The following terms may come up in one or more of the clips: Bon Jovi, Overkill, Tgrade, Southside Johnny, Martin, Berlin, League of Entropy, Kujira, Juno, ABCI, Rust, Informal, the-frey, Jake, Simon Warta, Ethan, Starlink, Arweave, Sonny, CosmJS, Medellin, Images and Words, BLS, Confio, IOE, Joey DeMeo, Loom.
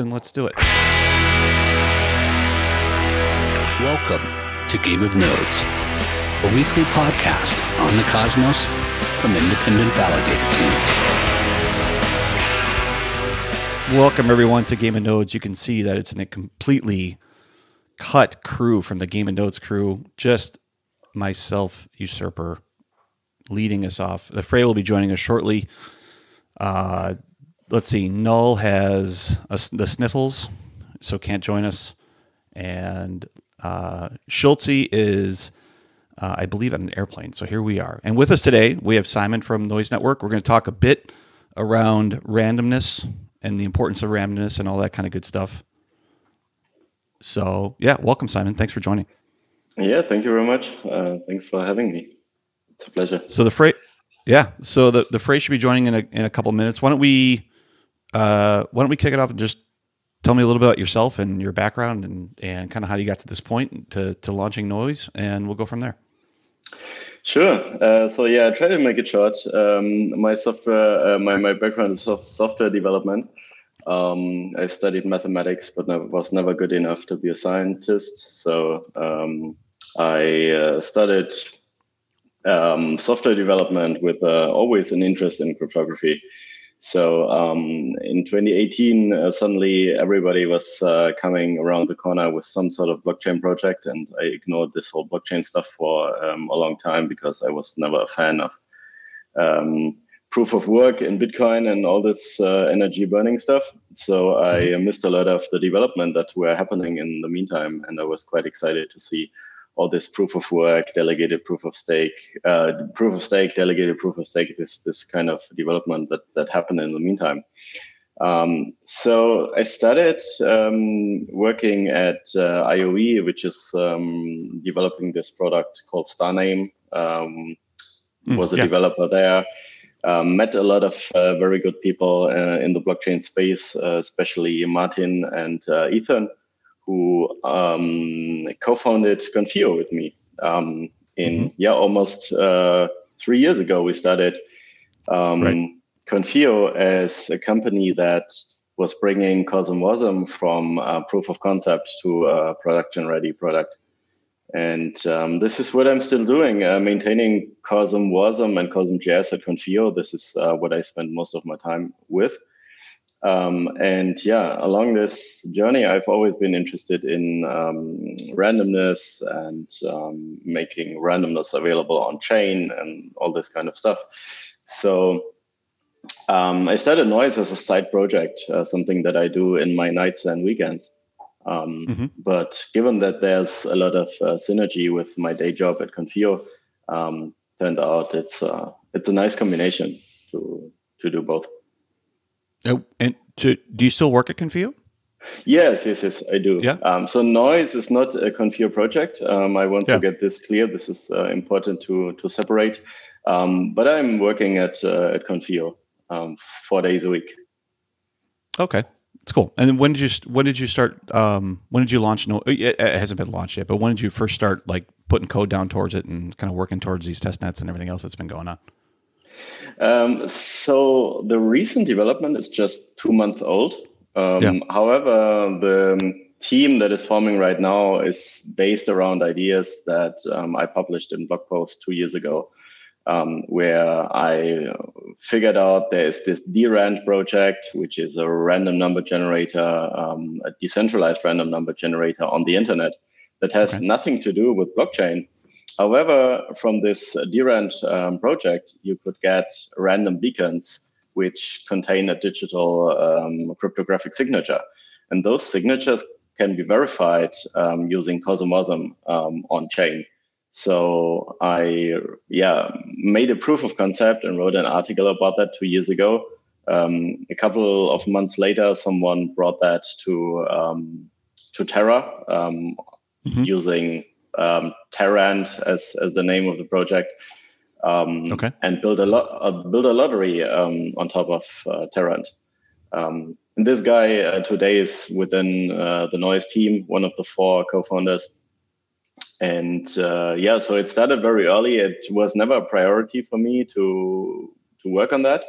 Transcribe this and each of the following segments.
then let's do it. Welcome to Game of Nodes, a weekly podcast on the Cosmos from independent validator teams. Welcome, everyone, to Game of Nodes. You can see that it's a completely cut crew from the Game of Nodes crew. Just myself, Usurper, leading us off. The Fray will be joining us shortly. Let's see. Null has the sniffles, so can't join us. And Schultzy is, I believe, on an airplane. So here we are. And with us today, we have Simon from Nois Network. We're going to talk a bit around randomness and the importance of randomness and all that kind of good stuff. So, yeah, welcome, Simon. Thanks for joining. Yeah, thank you very much. Thanks for having me. It's a pleasure. So the Fray, so the Fray should be joining in a couple minutes. Why don't we kick it off and just tell me a little bit about yourself and your background and kind of how you got to this point to launching Nois, and we'll go from there. Sure. So I try to make it short. My background is software development. I studied mathematics, but was never good enough to be a scientist. So I studied software development with always an interest in cryptography. So in 2018, suddenly everybody was coming around the corner with some sort of blockchain project, and I ignored this whole blockchain stuff for a long time because I was never a fan of proof of work in Bitcoin and all this energy burning stuff. So I missed a lot of the development that were happening in the meantime, and I was quite excited to see all this proof of work, delegated proof of stake, this kind of development that happened in the meantime. So I started working at IOE, which is developing this product called Starname. Was a developer there. Met a lot of very good people in the blockchain space, especially Martin and Ethan, who co-founded Confio with me. Almost 3 years ago, we started Confio as a company that was bringing CosmWasm from proof of concept to a production-ready product. And this is what I'm still doing, maintaining CosmWasm and CosmJS at Confio. This is what I spend most of my time with. Along this journey, I've always been interested in randomness and making randomness available on chain and all this kind of stuff. So I started Nois as a side project, something that I do in my nights and weekends. But given that there's a lot of synergy with my day job at Confio, turned out it's a nice combination to do both. Oh, and do you still work at Confio? Yes, I do. Yeah. So Nois is not a Confio project. I want to get this clear. This is important to separate. But I'm working at Confio 4 days a week. Okay, that's cool. And when did you start? When did you launch? No, it hasn't been launched yet. But when did you first start putting code down towards it and kind of working towards these test nets and everything else that's been going on? So the recent development is just 2 months old. However, the team that is forming right now is based around ideas that I published in blog post 2 years ago, where I figured out there's this DRAND project, which is a random number generator, a decentralized random number generator on the internet that has nothing to do with blockchain. However, from this DRAND project, you could get random beacons which contain a digital cryptographic signature. And those signatures can be verified using CosmWasm on chain. So I made a proof of concept and wrote an article about that 2 years ago. A couple of months later, someone brought that to Terra using DRAND as the name of the project, and build a lottery on top of DRAND. And this guy today is within the Nois team, one of the four co-founders. And so it started very early. It was never a priority for me to work on that.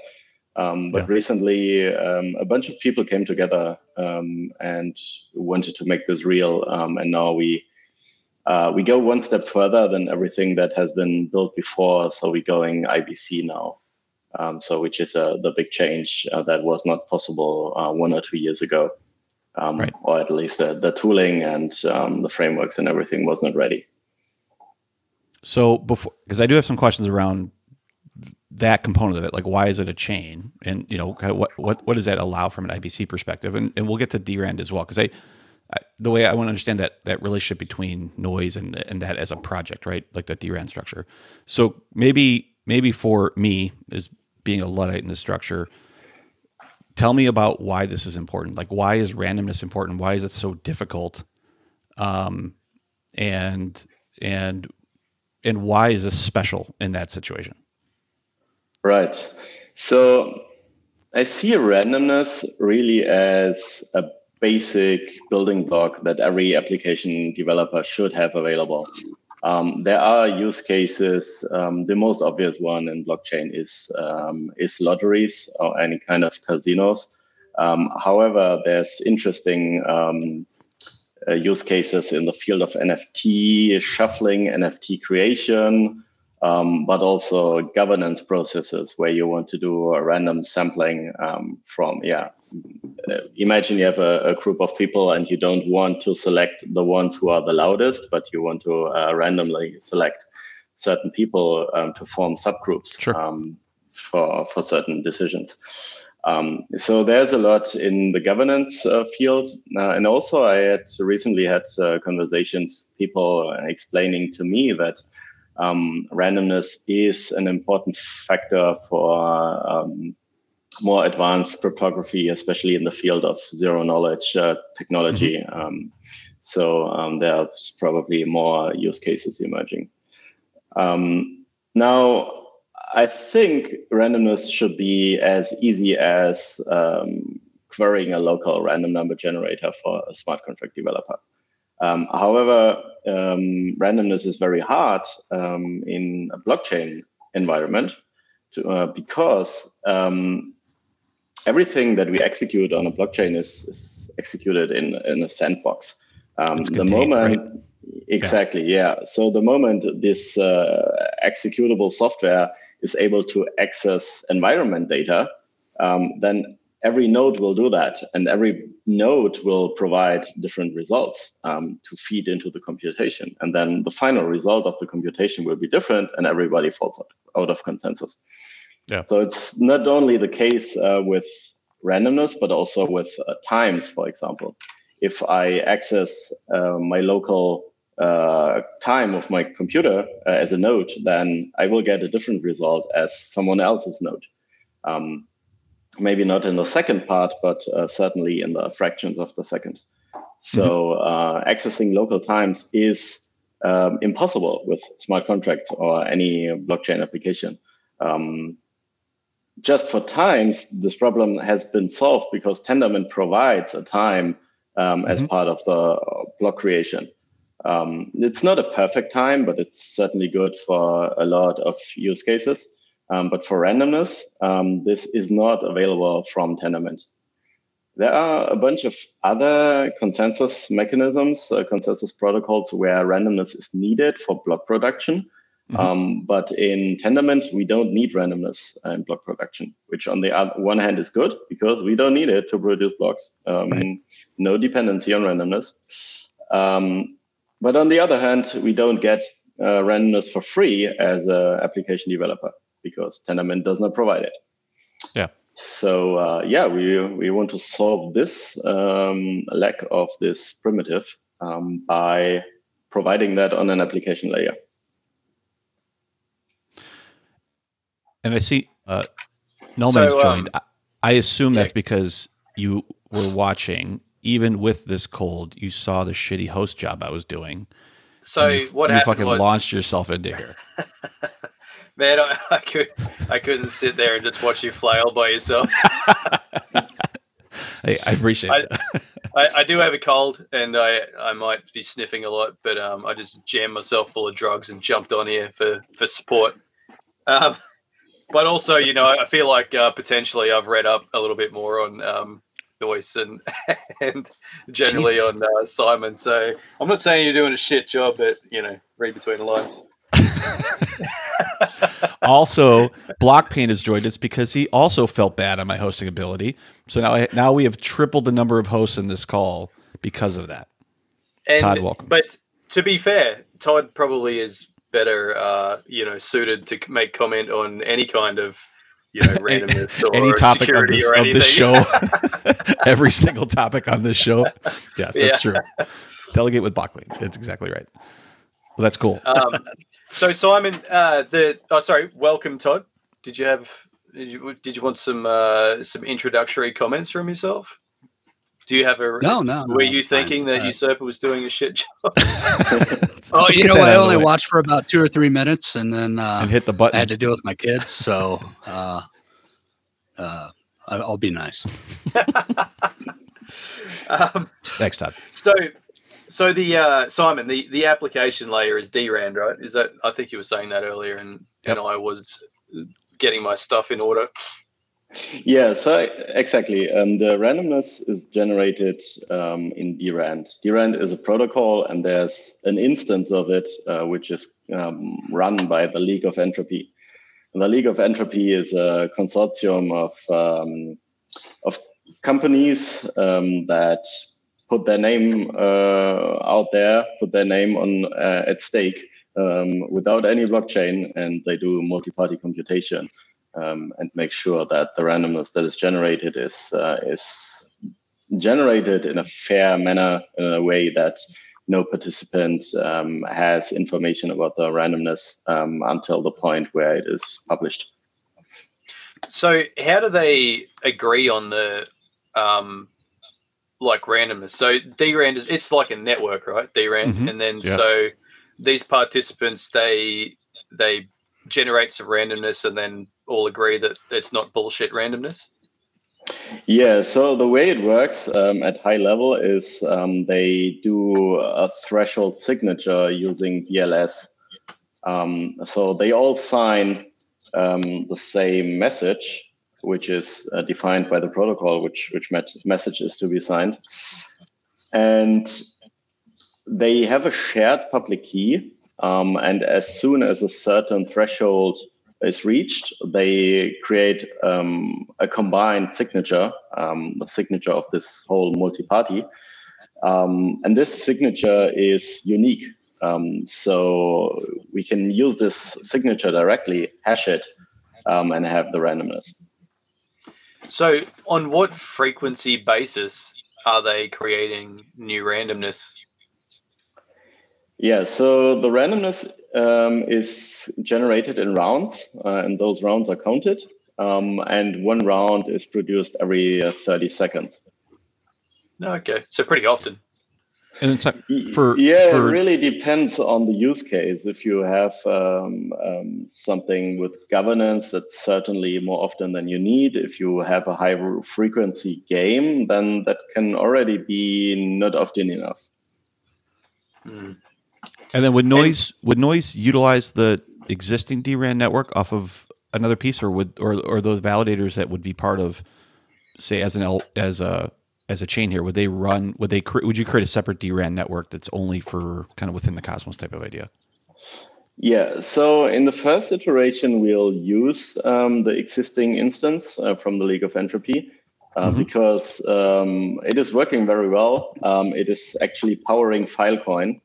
But recently, a bunch of people came together and wanted to make this real. And now we go one step further than everything that has been built before. So we're going IBC now, which is the big change that was not possible 1 or 2 years ago. Right. Or at least the tooling and the frameworks and everything was not ready. So before, because I do have some questions around that component of it, like why is it a chain, and you know, kind of what does that allow from an IBC perspective, and we'll get to DRAND as well, because I the way I want to understand that relationship between noise and that as a project, right? Like the DRAND structure. So maybe for me as being a Luddite in this structure, tell me about why this is important. Like, why is randomness important? Why is it so difficult? And why is this special in that situation? Right. So I see randomness really as a basic building block that every application developer should have available. There are use cases. The most obvious one in blockchain is lotteries or any kind of casinos. However, there's interesting use cases in the field of NFT shuffling, NFT creation, but also governance processes where you want to do a random sampling imagine you have a group of people and you don't want to select the ones who are the loudest, but you want to randomly select certain people to form subgroups. Sure. for certain decisions. So there's a lot in the governance field. And also I recently had conversations, people explaining to me that randomness is an important factor for more advanced cryptography, especially in the field of zero knowledge technology. Mm-hmm. So there's probably more use cases emerging. Now, I think randomness should be as easy as querying a local random number generator for a smart contract developer. However, randomness is very hard in a blockchain environment because everything that we execute on a blockchain is executed in a sandbox. It's contained, right? Exactly, yeah. So the moment this executable software is able to access environment data, then every node will do that, and every node will provide different results to feed into the computation. And then the final result of the computation will be different, and everybody falls out of consensus. Yeah. So it's not only the case with randomness, but also with times, for example. If I access my local time of my computer as a node, then I will get a different result as someone else's node. Maybe not in the second part, but certainly in the fractions of the second. So accessing local times is impossible with smart contracts or any blockchain application. Just for times, this problem has been solved because Tendermint provides a time as part of the block creation. It's not a perfect time, but it's certainly good for a lot of use cases. But for randomness, this is not available from Tendermint. There are a bunch of other consensus mechanisms, consensus protocols where randomness is needed for block production. Mm-hmm. But in Tendermint, we don't need randomness in block production, which on the one hand is good because we don't need it to produce blocks. Right. No dependency on randomness. But on the other hand, we don't get randomness for free as an application developer, because Tendermint does not provide it. Yeah. So we want to solve this lack of this primitive by providing that on an application layer. And I see Nullman's joined. I assume that's because you were watching, even with this cold, you saw the shitty host job I was doing. So what happened was you fucking launched yourself into here. Man, I couldn't sit there and just watch you flail by yourself. Hey, I appreciate it. I do have a cold, and I might be sniffing a lot, but I just jammed myself full of drugs and jumped on here for support. But also, you know, I feel like potentially I've read up a little bit more on Nois and generally Jesus. On Simon. So I'm not saying you're doing a shit job, but, you know, read between the lines. Also, Blockpain has joined us because he also felt bad on my hosting ability. So now we have tripled the number of hosts in this call because of that. And, Todd, welcome. But to be fair, Todd probably is better, you know, suited to make comment on any kind of, you know, randomness or any topic of this show. Every single topic on this show. Yes, that's true. Delegate with Blockpain. That's exactly right. Well, that's cool. So Simon, welcome Todd. Did you want some introductory comments from yourself? Do you have a Were you thinking that Usurper was doing a shit job? Oh, you know, I only watched for about 2 or 3 minutes, and then hit the button. I had to do it with my kids, so I'll be nice. Thanks, Todd. So the Simon, the application layer is DRAND, right? Is that? I think you were saying that earlier, and I was getting my stuff in order. Yeah, so exactly. The randomness is generated in DRAND. DRAND is a protocol, and there's an instance of it which is run by the League of Entropy. And the League of Entropy is a consortium of companies that put their name out there, put their name on at stake without any blockchain, and they do multi-party computation and make sure that the randomness that is generated is generated in a fair manner, in a way that no participant has information about the randomness until the point where it is published. So how do they agree on the... like randomness. So DRAND it's like a network, right? DRAND. Mm-hmm. And then so these participants, they generate some randomness and then all agree that it's not bullshit randomness. Yeah. So the way it works at high level is they do a threshold signature using BLS. So they all sign the same message, which is defined by the protocol, which message is to be signed. And they have a shared public key. And as soon as a certain threshold is reached, they create a combined signature, the signature of this whole multi-party. And this signature is unique. So we can use this signature directly, hash it, and have the randomness. So on what frequency basis are they creating new randomness? Yeah, so the randomness is generated in rounds, and those rounds are counted. And one round is produced every 30 seconds. Okay, so pretty often. And it's it really depends on the use case. If you have something with governance, that's certainly more often than you need. If you have a high frequency game, then that can already be not often enough. Mm. And then would Nois utilize the existing DRAND network off of another piece, or those validators that would be part of, say, as a chain here, would you create a separate DRAND network that's only for kind of within the Cosmos type of idea? Yeah. So in the first iteration, we'll use the existing instance from the League of Entropy because it is working very well. It is actually powering Filecoin.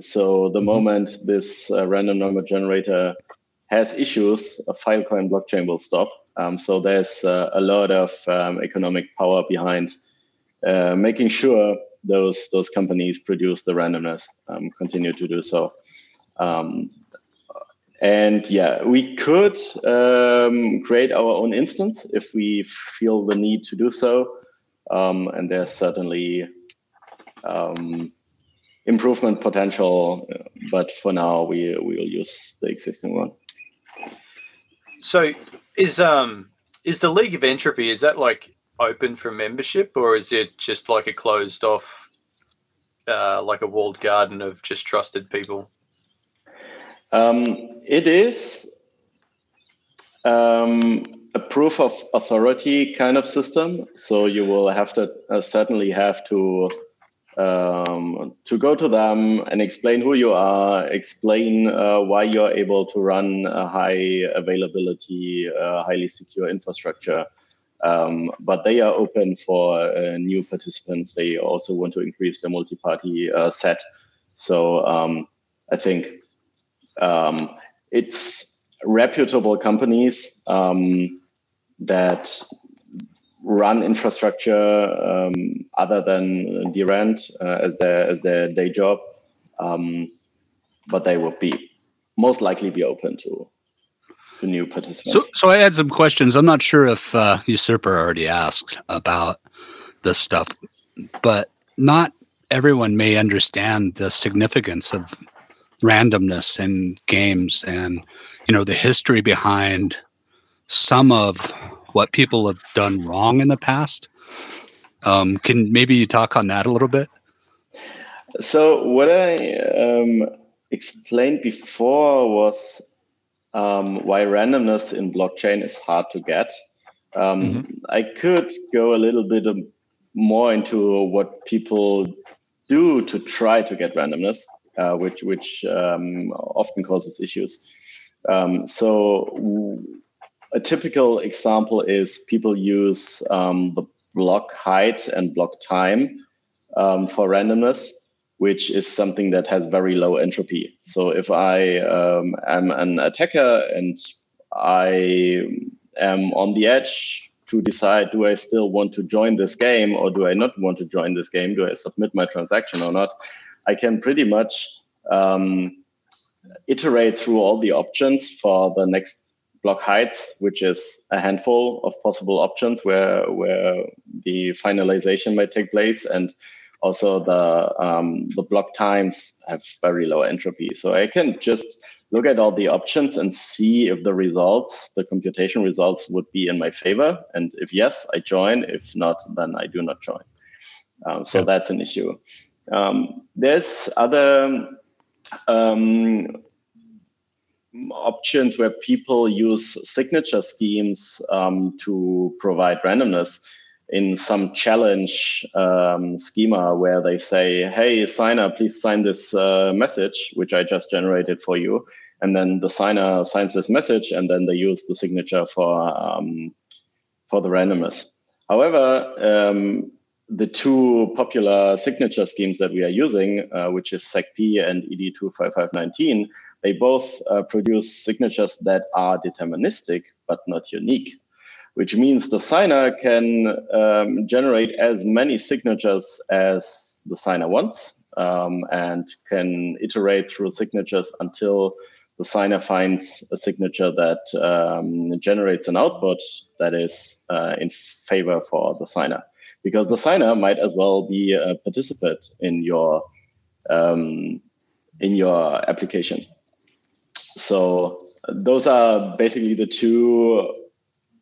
So the moment this random number generator has issues, a Filecoin blockchain will stop. So there's a lot of economic power behind making sure those companies produce the randomness, continue to do so. We could create our own instance if we feel the need to do so. And there's certainly improvement potential, but for now we will use the existing one. So is the League of Entropy, is that like open for membership, or is it just like a closed off, like a walled garden of just trusted people? It is a proof of authority kind of system. So you will have to certainly have to go to them and explain who you are, explain why you're able to run a high availability, highly secure infrastructure. But they are open for new participants. They also want to increase their multi-party set. So I think it's reputable companies that run infrastructure other than DRAND as their day job, but they will be most likely be open to new participants. So I had some questions. I'm not sure if Usurper already asked about this stuff, but not everyone may understand the significance of randomness in games and, the history behind some of what people have done wrong in the past. Can maybe you talk on that a little bit? So what I explained before was why randomness in blockchain is hard to get. I could go a little bit more into what people do to try to get randomness, which often causes issues. So a typical example is people use the block height and block time for randomness, which is something that has very low entropy. So if I am an attacker and I am on the edge to decide, do I still want to join this game or do I not want to join this game? Do I submit my transaction or not? I can pretty much iterate through all the options for the next block heights, which is a handful of possible options where the finalization might take place. And also, the block times have very low entropy. So I can just look at all the options and see if the results, the computation results, would be in my favor. And if yes, I join. If not, then I do not join. So that's an issue. There's other options where people use signature schemes to provide randomness. In some challenge schema where they say, hey, signer, please sign this message, which I just generated for you. And then the signer signs this message, and then they use the signature for the randomness. However, the two popular signature schemes that we are using, which is SECP and ED25519, they both produce signatures that are deterministic, but not unique, which means the signer can generate as many signatures as the signer wants and can iterate through signatures until the signer finds a signature that generates an output that is in favor for the signer. Because the signer might as well be a participant in your application. So those are basically the two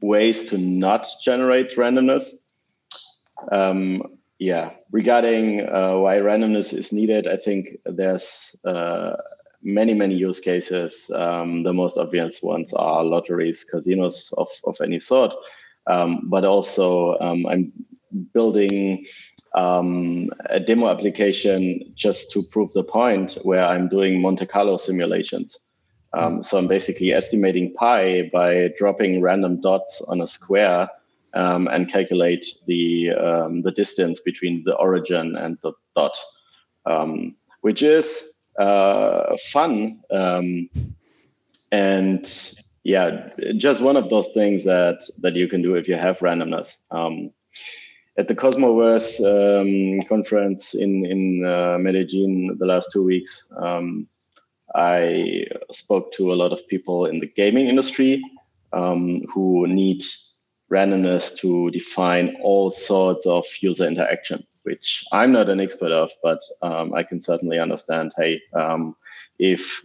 ways to not generate randomness. Regarding why randomness is needed, I think there's many use cases. The most obvious ones are lotteries, casinos of any sort, but also I'm building a demo application just to prove the point where I'm doing Monte Carlo simulations. So I'm basically estimating pi by dropping random dots on a square and calculate the distance between the origin and the dot, which is fun. Just one of those things that you can do if you have randomness. At the Cosmoverse conference in Medellin the last 2 weeks, I spoke to a lot of people in the gaming industry who need randomness to define all sorts of user interaction, which I'm not an expert of, but I can certainly understand, if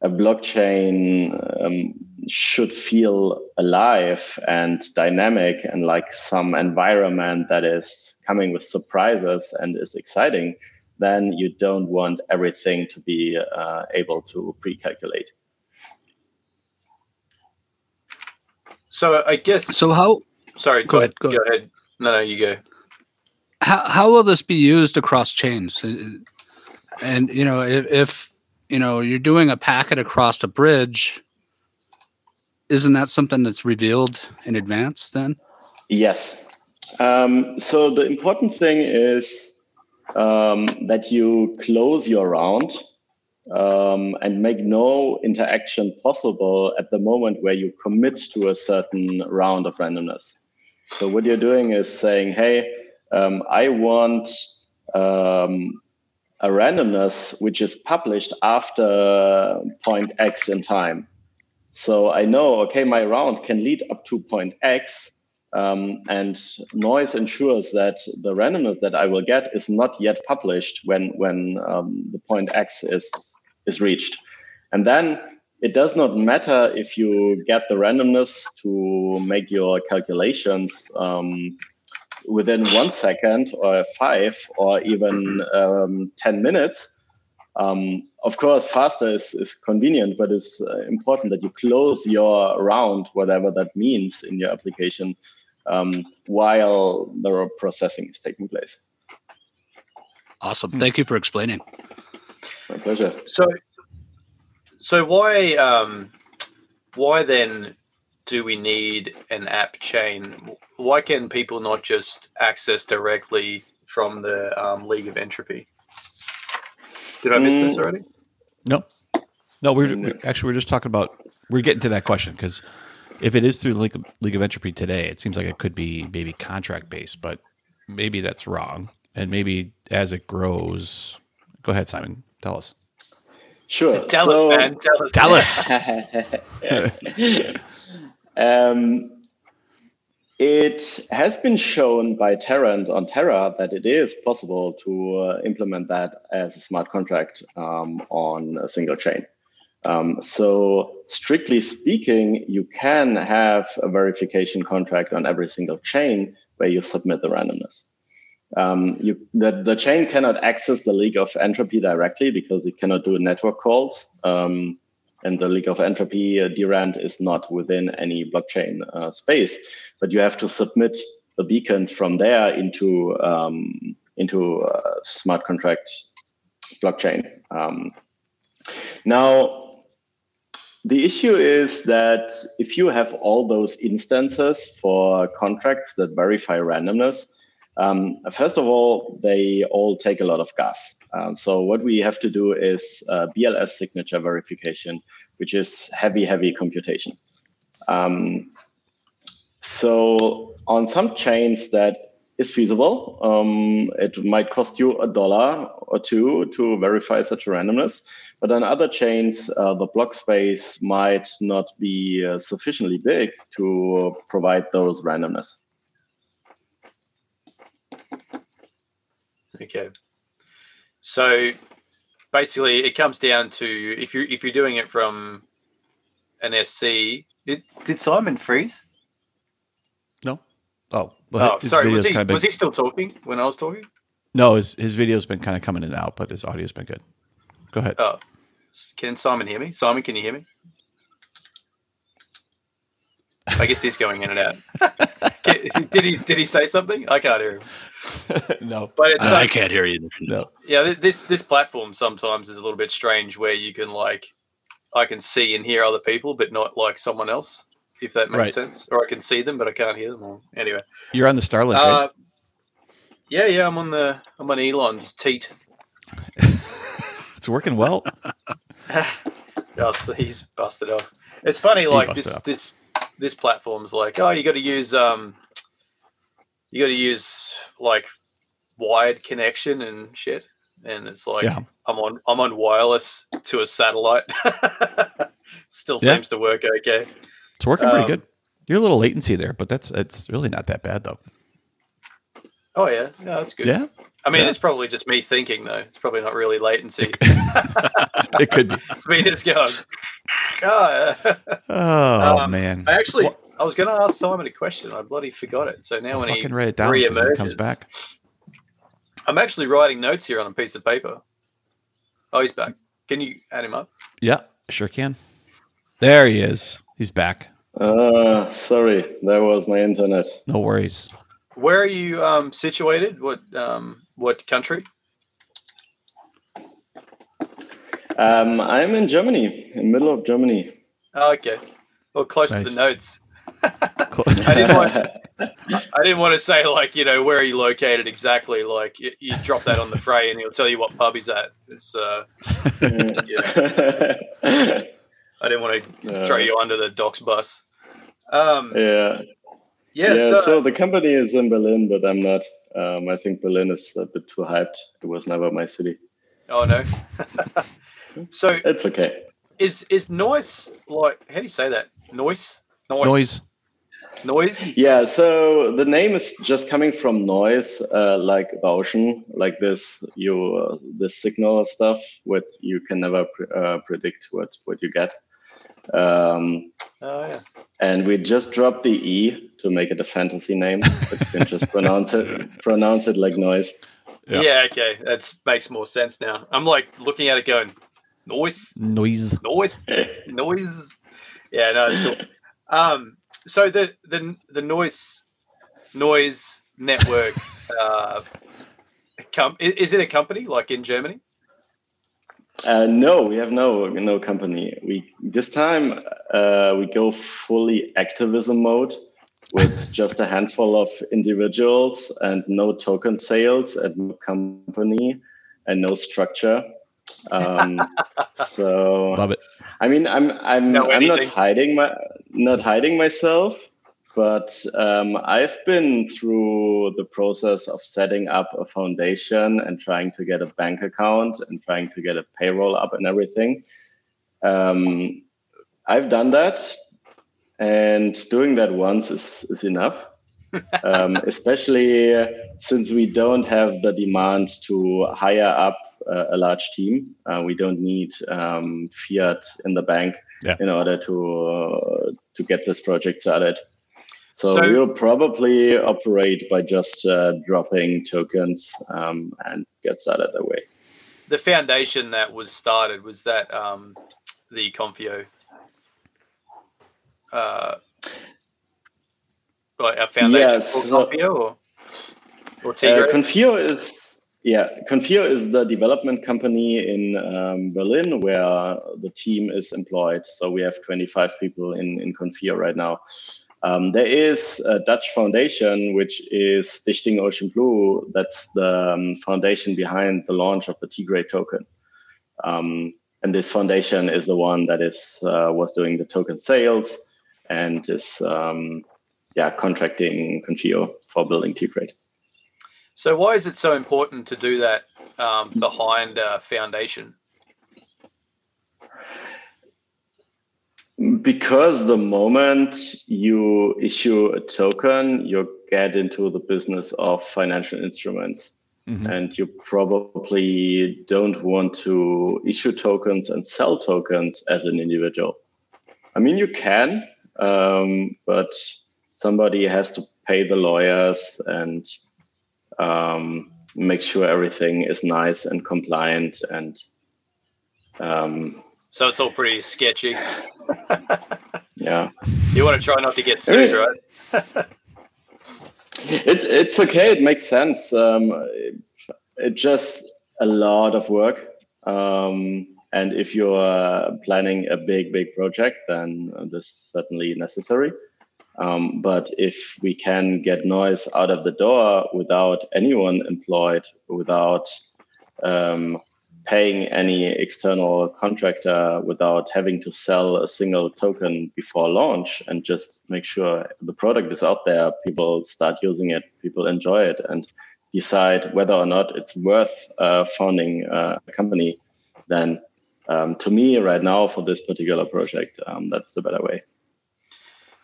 a blockchain should feel alive and dynamic and like some environment that is coming with surprises and is exciting, then you don't want everything to be able to pre-calculate. So I guess. So how? Sorry, go ahead. No, you go. How will this be used across chains? And you know, if you know you're doing a packet across a bridge, isn't that something that's revealed in advance then? Yes. So the important thing is that you close your round and make no interaction possible at the moment where you commit to a certain round of randomness. So what you're doing is saying, hey, I want a randomness which is published after point X in time. So I know, okay, my round can lead up to point X, and Nois ensures that the randomness that I will get is not yet published when the point X is reached. And then it does not matter if you get the randomness to make your calculations within 1 second or 5 or even 10 minutes. Of course, faster is convenient, but it's important that you close your round, whatever that means in your application, while the processing is taking place. Awesome. Thank you for explaining. My pleasure. So why then do we need an app chain? Why can people not just access directly from the League of Entropy? Did I miss this already? No. We're just talking about. We're getting to that question because if it is through League of Entropy today, it seems like it could be maybe contract based, but maybe that's wrong. And maybe as it grows, go ahead, Simon. Tell us. Sure. Tell us, man. It has been shown by Terra and on Terra that it is possible to implement that as a smart contract on a single chain. So strictly speaking, you can have a verification contract on every single chain where you submit the randomness. The chain cannot access the League of Entropy directly because it cannot do network calls. And the League of Entropy, DRAND, is not within any blockchain space, but you have to submit the beacons from there into a smart contract blockchain. Now, the issue is that if you have all those instances for contracts that verify randomness, first of all, they all take a lot of gas. So what we have to do is BLS signature verification, which is heavy computation. So on some chains that is feasible, it might cost you $1 or $2 to verify such a randomness. But on other chains, the block space might not be sufficiently big to provide those randomness. Okay, so basically, it comes down to if you're doing it from an SC. Did Simon freeze? No. Oh, well, sorry. Was he still talking when I was talking? No, his video's been kind of coming in and out, but his audio's been good. Go ahead. Oh, can Simon hear me? Simon, can you hear me? I guess he's going in and out. Did he say something? I can't hear him. No, but it's I can't hear you. No. Yeah, this platform sometimes is a little bit strange where you can I can see and hear other people, but not like someone else, if that makes sense. Or I can see them, but I can't hear them. Anyway, you're on the Starlink. Right? Yeah, I'm on Elon's teat. It's working well. He's busted off. It's funny, like this platform's like, oh, you got to use like wired connection and shit, and it's like, yeah. I'm on wireless to a satellite. Still seems to work okay. It's working pretty good. You're a little latency there, but it's really not that bad though. Oh yeah, no, that's good. Yeah, I mean it's probably just me thinking though. It's probably not really latency. It could be. It's me that's going. God. Oh man! I was going to ask Simon a question. I bloody forgot it. So now when he re-emerges, comes back. I'm actually writing notes here on a piece of paper. Oh, he's back. Can you add him up? Yeah, sure can. There he is. He's back. Sorry, that was my internet. No worries. Where are you situated? What country? I'm in Germany, in the middle of Germany. Oh, okay. Well, close nice. To the nodes. I didn't want to say, like, you know, where are you located exactly? Like, you drop that on the fray and he'll tell you what pub he's at. It's, yeah. I didn't want to throw you under the docs bus. So the company is in Berlin, but I'm not. I think Berlin is a bit too hyped. It was never my city. Oh, no. So it's okay. Is Nois, like, how do you say that? Nois? Yeah, so the name is just coming from noise, like Rauschen, like this this signal stuff, what you can never predict what you get. And we just dropped the E to make it a fantasy name. But you can just pronounce it like noise. Yeah okay, that makes more sense now. I'm like looking at it going, noise. Yeah, no, it's cool. So the Nois Network, is it a company like in Germany? No, we have no company. We this time we go fully activism mode with just a handful of individuals and no token sales and no company and no structure. So love it. I mean, I'm not hiding myself, but I've been through the process of setting up a foundation and trying to get a bank account and trying to get a payroll up and everything. I've done that, and doing that once is enough. Especially since we don't have the demand to hire up a large team. We don't need fiat in the bank in order to get this project started. So we'll probably operate by just dropping tokens and get started that way. The foundation that was started, was that the Confio? Like a foundation called Confio or Tgrade? Confio is... Yeah, Confio is the development company in Berlin where the team is employed. So we have 25 people in Confio right now. There is a Dutch foundation, which is Stichting Ocean Blue. That's the foundation behind the launch of the Tgrade token. And this foundation is the one that was doing the token sales and is contracting Confio for building Tgrade. So why is it so important to do that behind a foundation? Because the moment you issue a token, you get into the business of financial instruments. Mm-hmm. And you probably don't want to issue tokens and sell tokens as an individual. I mean, you can, but somebody has to pay the lawyers and... make sure everything is nice and compliant, and so it's all pretty sketchy. Yeah, you want to try not to get sued, right? It's okay. It makes sense. It's just a lot of work, and if you're planning a big project, then this is certainly necessary. But if we can get noise out of the door without anyone employed, without paying any external contractor, without having to sell a single token before launch, and just make sure the product is out there, people start using it, people enjoy it, and decide whether or not it's worth founding a company, then to me right now for this particular project, that's the better way.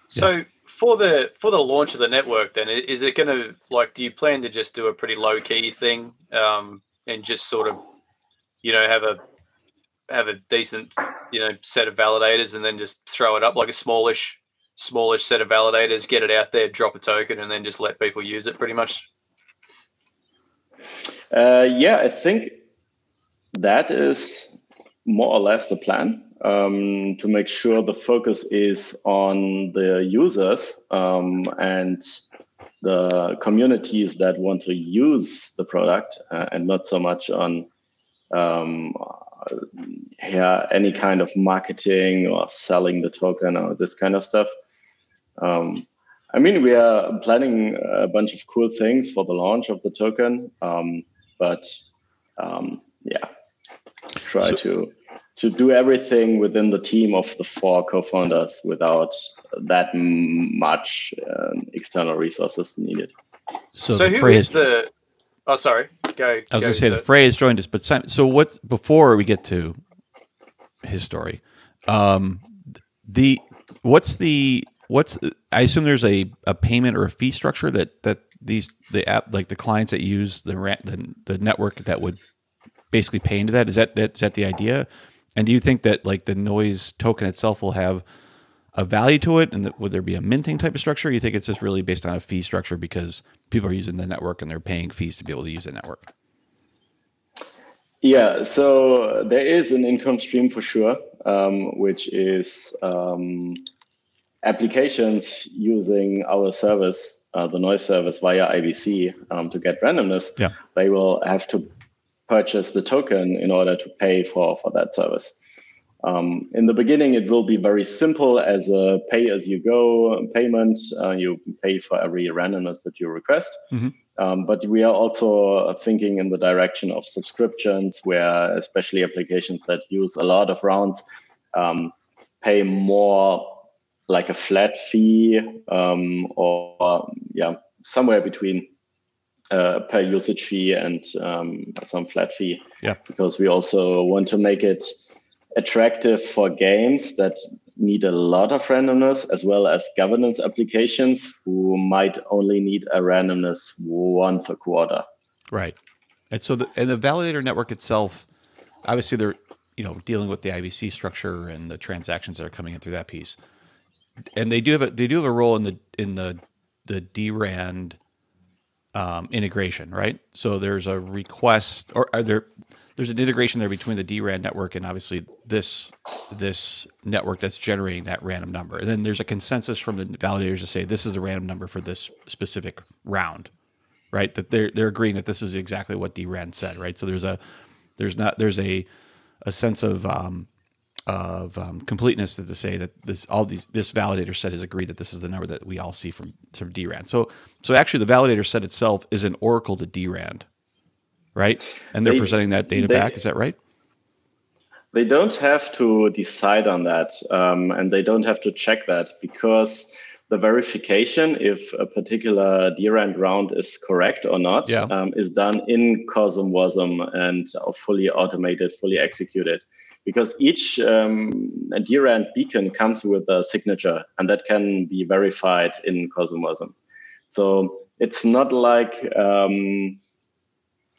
So for the launch of the network, then is it going to, like, do you plan to just do a pretty low key thing and just sort of, you know, have a decent, you know, set of validators and then just throw it up like a smallish set of validators, get it out there, drop a token, and then just let people use it pretty much? I think that is more or less the plan. to make sure the focus is on the users and the communities that want to use the product and not so much on any kind of marketing or selling the token or this kind of stuff. I mean, we are planning a bunch of cool things for the launch of the token, yeah, try to do everything within the team of the four co-founders without that much external resources needed. So who is the? Oh, sorry. Go. I was going to say the phrase joined us, but Simon, so what? Before we get to his story, I assume there's a payment or a fee structure that the app, like the clients that use the network, that would basically pay into that. Is that the idea? And do you think that like the Nois token itself will have a value to it, and would there be a minting type of structure? Or you think it's just really based on a fee structure because people are using the network and they're paying fees to be able to use the network? Yeah, so there is an income stream for sure, which is applications using our service, the Nois service via IBC to get randomness. Yeah. They will have to purchase the token in order to pay for that service. In the beginning, it will be very simple as a pay-as-you-go payment. You pay for every randomness that you request. Mm-hmm. But we are also thinking in the direction of subscriptions, where especially applications that use a lot of rounds pay more like a flat fee somewhere between per usage fee and some flat fee. Yeah. Because we also want to make it attractive for games that need a lot of randomness, as well as governance applications who might only need a randomness once a quarter. Right. And so the validator network itself, obviously they're, dealing with the IBC structure and the transactions that are coming in through that piece. And they do have a role in the DRAND integration, right? So there's a request, or there's an integration there between the DRAND network and obviously this network that's generating that random number. And then there's a consensus from the validators to say this is the random number for this specific round, right? That they're agreeing that this is exactly what DRAND said, right? So there's a sense of completeness to say that this validator set has agreed that this is the number that we all see from DRAND. So actually the validator set itself is an oracle to DRAND, right? And they're presenting that data back. Is that right? They don't have to decide on that, and they don't have to check that, because the verification if a particular DRAND round is correct or not is done in CosmWasm and fully automated, fully executed. Because each DRAND beacon comes with a signature, and that can be verified in CosmWasm. So it's not like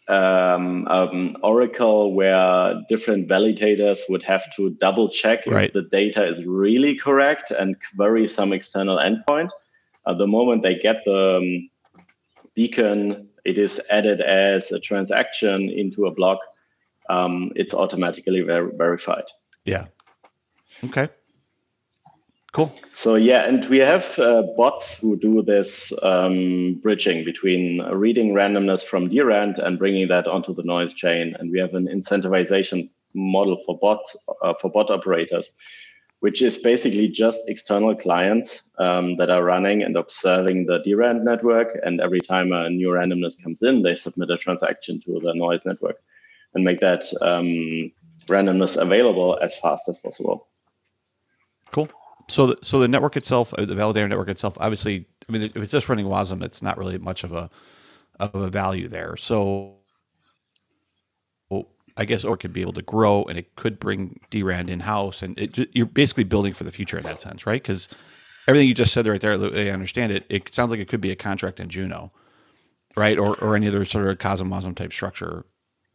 Oracle, where different validators would have to double check if the data is really correct and query some external endpoint. At the moment they get the beacon, it is added as a transaction into a block. It's automatically verified. Yeah. Okay. Cool. So and we have bots who do this bridging between reading randomness from DRAND and bringing that onto the Nois chain. And we have an incentivization model for bots, for bot operators, which is basically just external clients that are running and observing the DRAND network. And every time a new randomness comes in, they submit a transaction to the Nois network and make that randomness available as fast as possible. Cool. So the network itself, the validator network itself, obviously, I mean, if it's just running WASM, it's not really much of a value there. So I guess Orc could be able to grow, and it could bring DRAND in-house, and you're basically building for the future in that sense, right? Because everything you just said right there, I understand it. It sounds like it could be a contract in Juno, right? Or any other sort of CosmWasm type structure.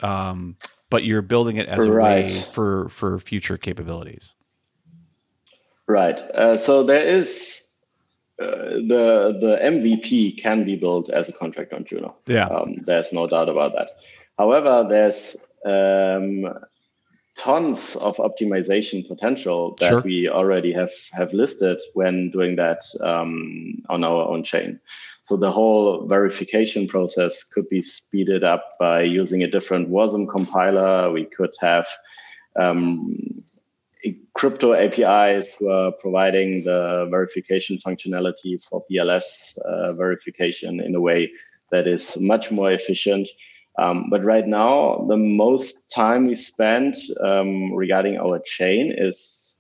But you're building it as a way for future capabilities. Right. So there is the MVP can be built as a contract on Juno. Yeah. There's no doubt about that. However, there's tons of optimization potential that sure. we already have listed when doing that on our own chain. So the whole verification process could be speeded up by using a different WASM compiler. We could have crypto APIs who are providing the verification functionality for BLS verification in a way that is much more efficient. But right now, the most time we spend regarding our chain is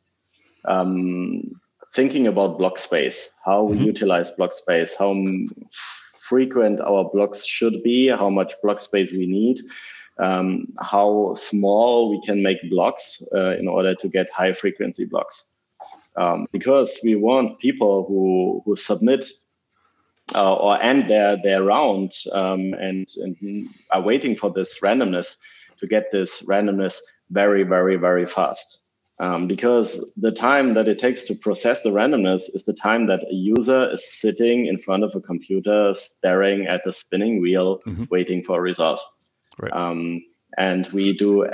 thinking about block space, how we utilize block space, how frequent our blocks should be, how much block space we need, how small we can make blocks in order to get high frequency blocks. Because we want people who submit or end their round and are waiting for this randomness to get this randomness very, very, very fast. Because the time that it takes to process the randomness is the time that a user is sitting in front of a computer, staring at a spinning wheel, waiting for a result. Right. And we do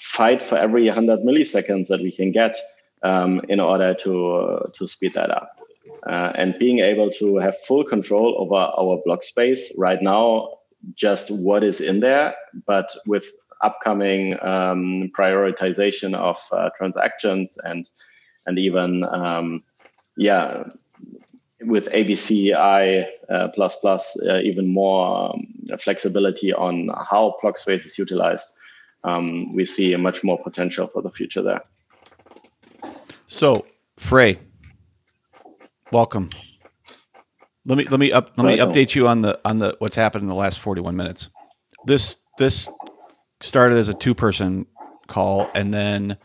fight for every 100 milliseconds that we can get in order to speed that up. And being able to have full control over our block space right now, just what is in there, but with upcoming prioritization of transactions and even with ABCI plus even more flexibility on how block space is utilized, we see a much more potential for the future there. So Frey, welcome. Let me update you on the what's happened in the last 41 minutes. This started as a 2-person call, and then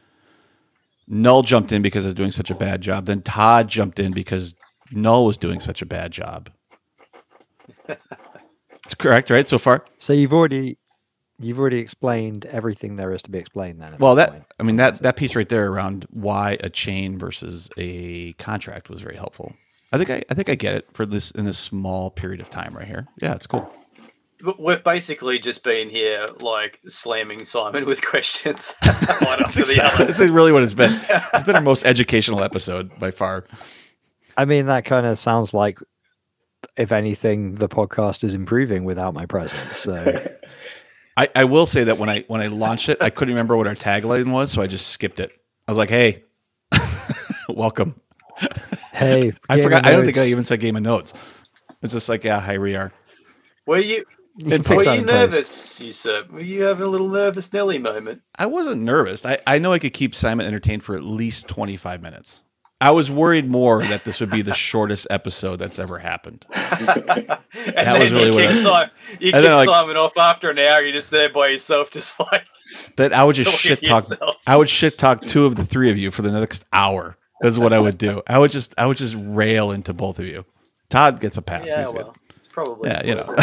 Null jumped in because I was doing such a bad job. Then Todd jumped in because Null was doing such a bad job. It's correct, right? So far. So you've already explained everything there is to be explained. Then, well, that piece right there around why a chain versus a contract was very helpful. I think I get it for this in this small period of time right here. Yeah, it's cool. We've basically just been here like slamming Simon with questions. That's really what it's been. It's been our most educational episode by far. I mean, that kind of sounds like, if anything, the podcast is improving without my presence. So. I will say that when I launched it, I couldn't remember what our tagline was, so I just skipped it. I was like, "Hey, welcome." Hey, I forgot. I don't think I even said Game of Nodes. It's just like, yeah, hi, we are. Were you nervous? You said, were you having a little nervous Nelly moment? I wasn't nervous. I know I could keep Simon entertained for at least 25 minutes. I was worried more that this would be the shortest episode that's ever happened. That was really what I was. You kick Simon off after an hour. You're just there by yourself, just like that. I would just shit talk. I would shit talk 2 of the 3 of you for the next hour. That's what I would do. I would just rail into both of you. Todd gets a pass. Yeah, probably. Yeah, you know.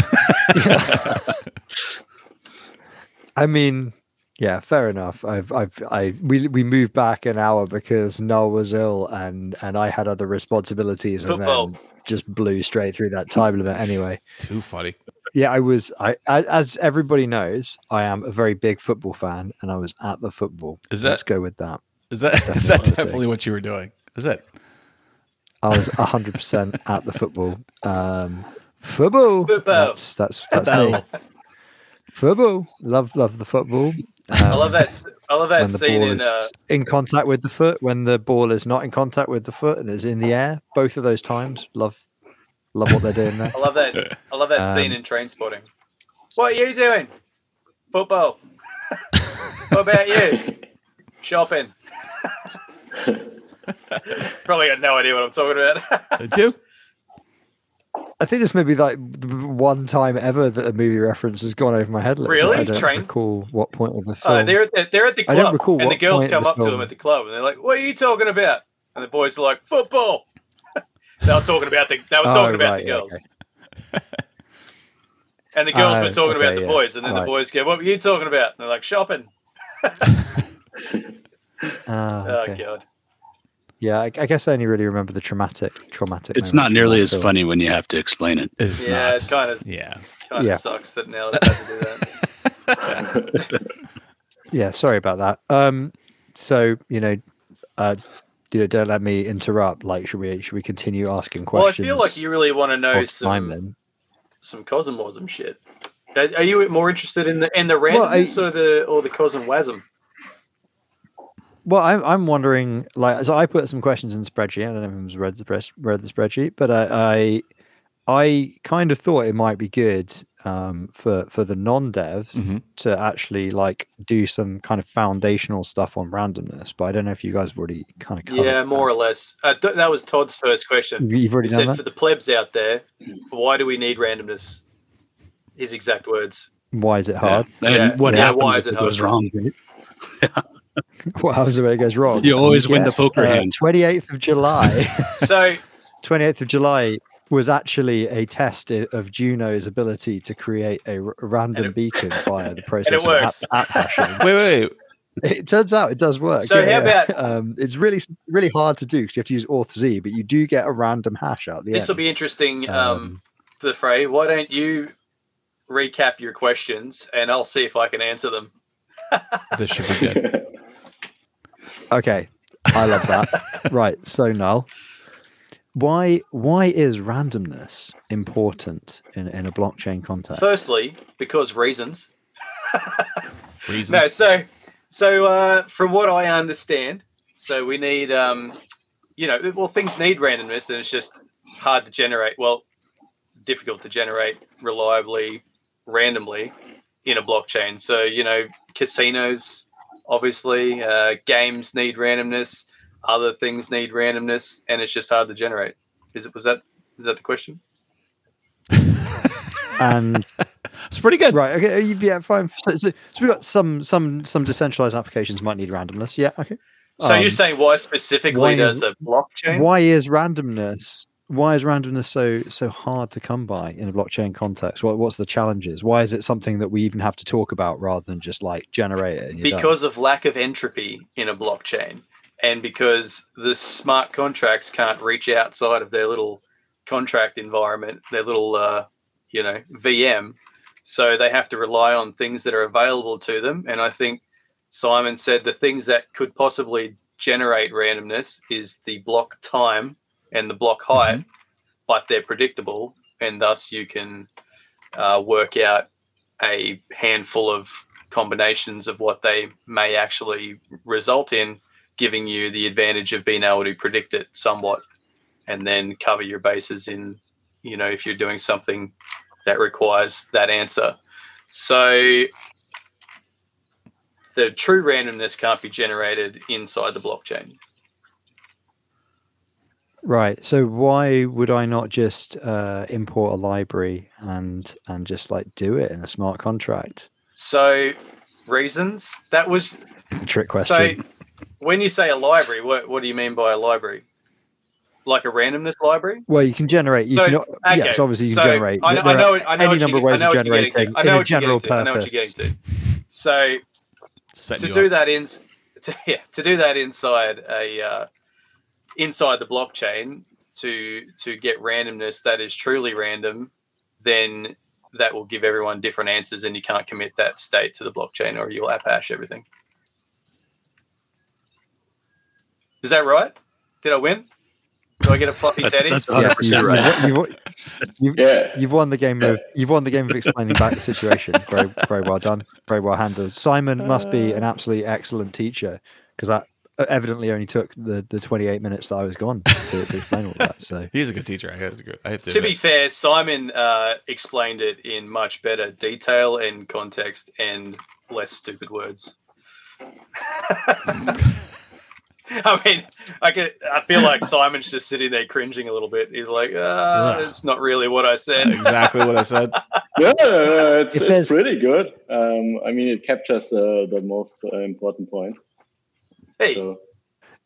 I mean. Yeah, fair enough. We moved back an hour because Noel was ill and I had other responsibilities and then just blew straight through that time limit anyway. Too funny. Yeah, I as everybody knows, I am a very big football fan and I was at the football. Let's go with that. Is that definitely what you were doing? Is it? I was 100% at the football. Football. That's me. Football, love the football. I love that. I love that scene in contact with the foot, when the ball is not in contact with the foot and is in the air. Both of those times, love what they're doing there. I love that scene in Trainspotting. What are you doing? Football. What about you? Shopping. Probably got no idea what I'm talking about. I do. I think this may be like the one time ever that a movie reference has gone over my head. Really? I don't recall what point of the film. They're at the club, and the girls come up to them at the club, and they're like, "What are you talking about?" And the boys are like, "Football." They were talking about the girls. Okay. And the girls were talking about the boys, and then the boys go, "What were you talking about?" And they're like, "Shopping." Oh, God. Yeah, I guess I only really remember the traumatic. It's not nearly as funny when you have to explain it. It's not. It kind of sucks that now they have to do that. Yeah, sorry about that. So, you know, don't let me interrupt. Like, should we continue asking questions? Well, I feel like you really want to know some CosmWasm shit. Are you more interested in the randomness or the CosmWasm? Well, I'm wondering. Like, so I put some questions in the spreadsheet. I don't know if anyone's read the spreadsheet, but I kind of thought it might be good for the non-devs mm-hmm. to actually like do some kind of foundational stuff on randomness. But I don't know if you guys have already kind of covered that. More or less. That was Todd's first question. You've already said that? For the plebs out there, why do we need randomness? His exact words. Why is it hard? Yeah. And what happens if it goes wrong? What happens when it goes wrong? You always win the poker hand. 28th of July. So 28th of July was actually a test of Juno's ability to create a random beacon via the process of app hashing. Wait. It turns out it does work. So how about... it's really hard to do because you have to use Auth-Z, but you do get a random hash out the end. This will be interesting for the fray. Why don't you recap your questions and I'll see if I can answer them. This should be good. Okay. I love that. Right. So Noel, why is randomness important in a blockchain context? Firstly, because reasons. Reasons. No, so from what I understand, so we need things need randomness, and it's just hard to generate. Well, difficult to generate reliably, randomly in a blockchain. So, you know, casinos, obviously, games need randomness. Other things need randomness, and it's just hard to generate. Is that the question? And it's pretty good, right? Okay, yeah, fine. So we got some decentralized applications might need randomness. Yeah, okay. So you're saying why specifically does a blockchain? Why is randomness so hard to come by in a blockchain context? What's the challenges? Why is it something that we even have to talk about rather than just like generate it? Because of lack of entropy in a blockchain, and because the smart contracts can't reach outside of their little contract environment, their little VM. So they have to rely on things that are available to them. And I think Simon said the things that could possibly generate randomness is the block time and the block height, mm-hmm. but they're predictable, and thus you can work out a handful of combinations of what they may actually result in, giving you the advantage of being able to predict it somewhat, and then cover your bases in, you know, if you're doing something that requires that answer. So the true randomness can't be generated inside the blockchain. Right. So why would I not just import a library and just like do it in a smart contract? So reasons. That was a trick question. So when you say a library, what do you mean by a library? Like a randomness library? Well, you can generate. Yes, obviously you can generate. I know any number of ways of generating in a general purpose. I know what you're getting to. So to do that inside a inside the blockchain to get randomness that is truly random, then that will give everyone different answers, and you can't commit that state to the blockchain or you'll app hash everything. Is that right? Did I win? Do I get a fluffy teddy? That's 100% right. You've won the game of explaining back the situation. Very, very well done. Very well handled. Simon must be an absolutely excellent teacher, because that evidently only took the 28 minutes that I was gone to explain all that. So he's a good teacher. I have to be fair, Simon explained it in much better detail and context and less stupid words. I mean, I feel like Simon's just sitting there cringing a little bit. He's like, it's not really what I said. Exactly what I said. Yeah, it's pretty good. I mean, it captures the most important point. Hey. So.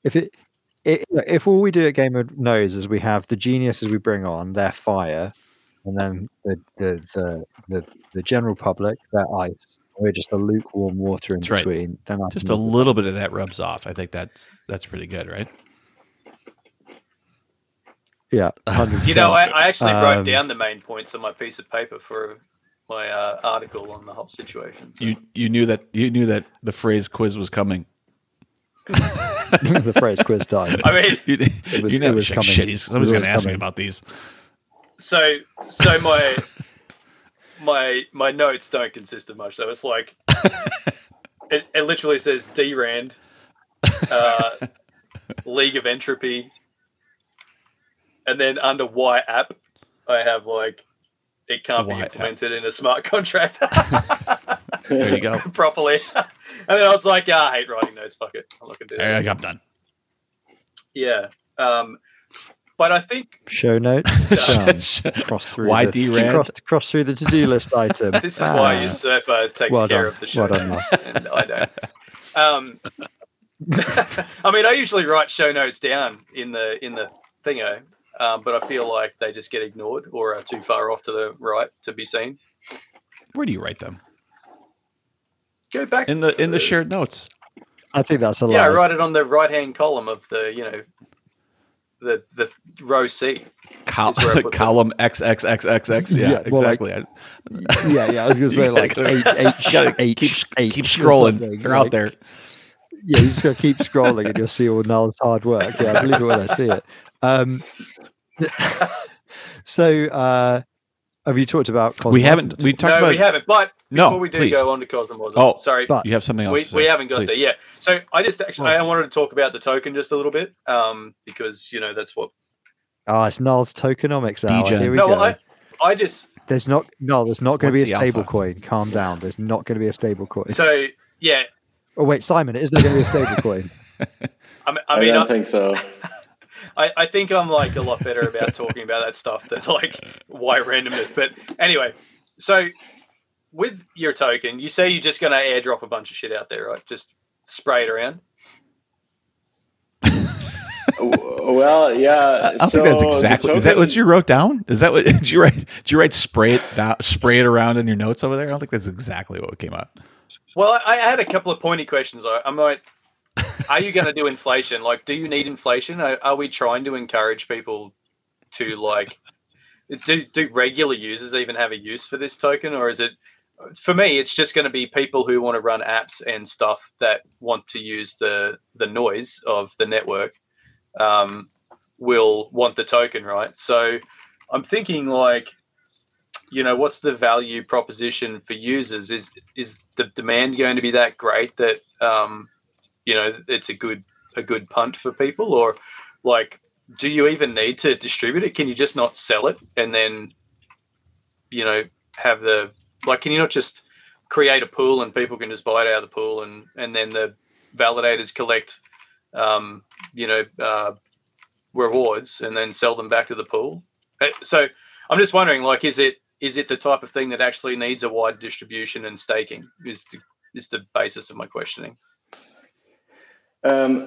If all we do at Game of Nodes is we have the geniuses we bring on, their fire, and then the general public, their ice, we're just a lukewarm water in between. Right. Then just a little bit of that rubs off. I think that's pretty good, right? Yeah, 100%. You know, I actually wrote down the main points on my piece of paper for my article on the whole situation. So. You knew that the phrase quiz was coming. The phrase quiz time. I mean, it was coming. Shit, somebody's going to ask me about these. So my notes don't consist of much. So it's like it literally says DRAND, League of Entropy, and then under Y app, I have like it can't be implemented in a smart contract. There you go. Properly. And then I was like, I hate writing notes. Fuck it. I'm not going to do that. I'm done. Yeah. But I think show notes cross through the to-do list item. This is why Usurper takes care of the show notes, and I don't. I mean, I usually write show notes down in the thingo, but I feel like they just get ignored or are too far off to the right to be seen. Where do you write them? Go back in the shared notes. I think that's a lot. Yeah, I write it on the right-hand column of the the row C. Column XXXXX. Yeah, yeah, exactly. Well, like, yeah. I was going to say like keep scrolling. They're out there. Yeah, you just got to keep scrolling and you'll see all Null's hard work. Yeah, I believe it when I see it. So have you talked about Cosmos? We haven't. But before we do go on to Cosmos. Oh, sorry. But you have something else to say. We haven't got there yet. So I just I wanted to talk about the token just a little bit because, that's what... Oh, it's Null's tokenomics hour. Here we go. I just... There's not going to be a stable coin. Calm down. There's not going to be a stable coin. So, yeah. Oh, wait, Simon, is there going to be a stable coin? I mean, I don't think so. I think I'm like a lot better about talking about that stuff than like why randomness. But anyway, so with your token, you say you're just going to airdrop a bunch of shit out there, right? Just spray it around. Well, yeah. I don't think that's exactly. Is that what you wrote down? Is that what you write? Did you write spray it around in your notes over there? I don't think that's exactly what came out. Well, I had a couple of pointy questions. I'm like, are you going to do inflation? Like, do you need inflation? Are we trying to encourage people to, like, do regular users even have a use for this token? Or is it, for me, it's just going to be people who want to run apps and stuff that want to use the noise of the network will want the token, right? So I'm thinking, like, what's the value proposition for users? Is the demand going to be that great that it's a good punt for people, or like, do you even need to distribute it? Can you just not sell it and then have the can you not just create a pool and people can just buy it out of the pool and then the validators collect rewards and then sell them back to the pool? So I'm just wondering, like, is it the type of thing that actually needs a wide distribution and staking is the basis of my questioning.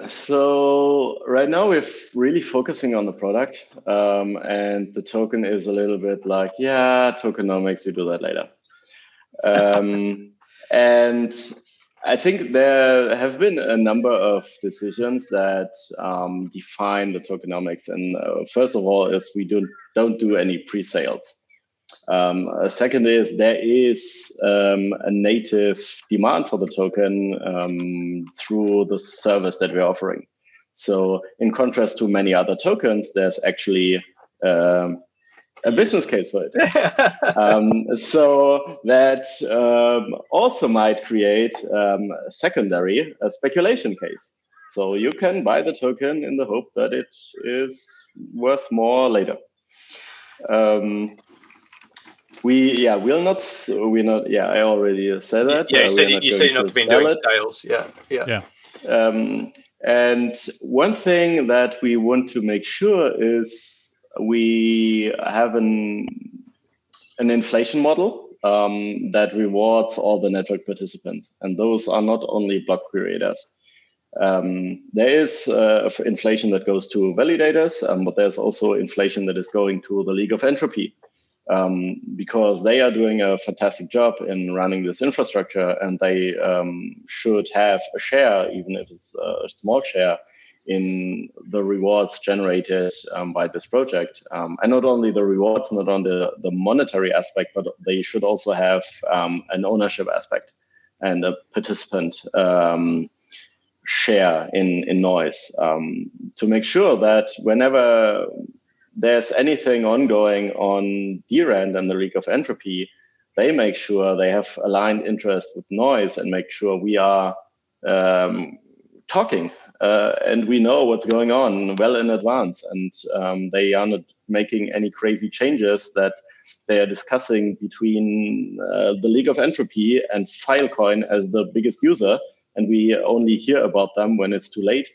So right now we're really focusing on the product, and the token is a little bit like, tokenomics, you do that later. And I think there have been a number of decisions that define the tokenomics. And first of all is we don't do any pre-sales. Second is there is a native demand for the token through the service that we're offering. So in contrast to many other tokens, there's actually a business case for it. So that also might create a secondary speculation case. So you can buy the token in the hope that it is worth more later. I already said that. Yeah, you said you're not been doing sales. Yeah. And one thing that we want to make sure is we have an inflation model that rewards all the network participants. And those are not only block creators. There is inflation that goes to validators, but there's also inflation that is going to the League of Entropy. Because they are doing a fantastic job in running this infrastructure, and they should have a share, even if it's a small share, in the rewards generated by this project. And not only the rewards, not on the monetary aspect, but they should also have an ownership aspect and a participant share in Nois, to make sure that whenever there's anything ongoing on DRAND and the League of Entropy, they make sure they have aligned interest with Nois and make sure we are talking and we know what's going on well in advance, and they are not making any crazy changes that they are discussing between the League of Entropy and Filecoin as the biggest user, and we only hear about them when it's too late.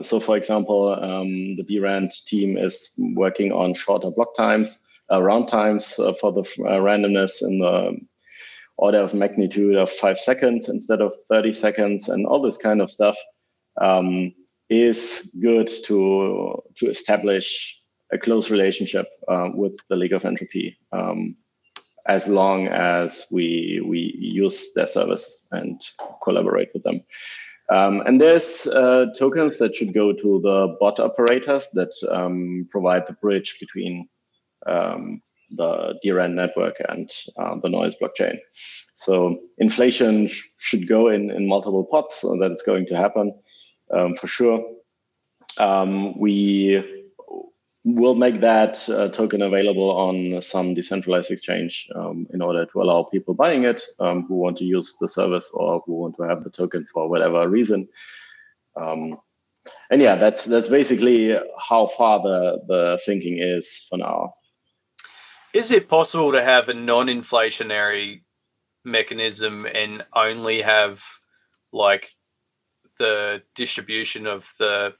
So, for example, the DRAND team is working on shorter block times, round times for the randomness in the order of magnitude of 5 seconds instead of 30 seconds, and all this kind of stuff is good to establish a close relationship with the League of Entropy, as long as we use their service and collaborate with them. And there's tokens that should go to the bot operators that provide the bridge between the DRAND network and the Nois blockchain. So inflation should go in multiple pots, so that is going to happen for sure. We will make that token available on some decentralized exchange in order to allow people buying it who want to use the service or who want to have the token for whatever reason. And yeah, that's basically how far the thinking is for now. Is it possible to have a non-inflationary mechanism and only have like the distribution of the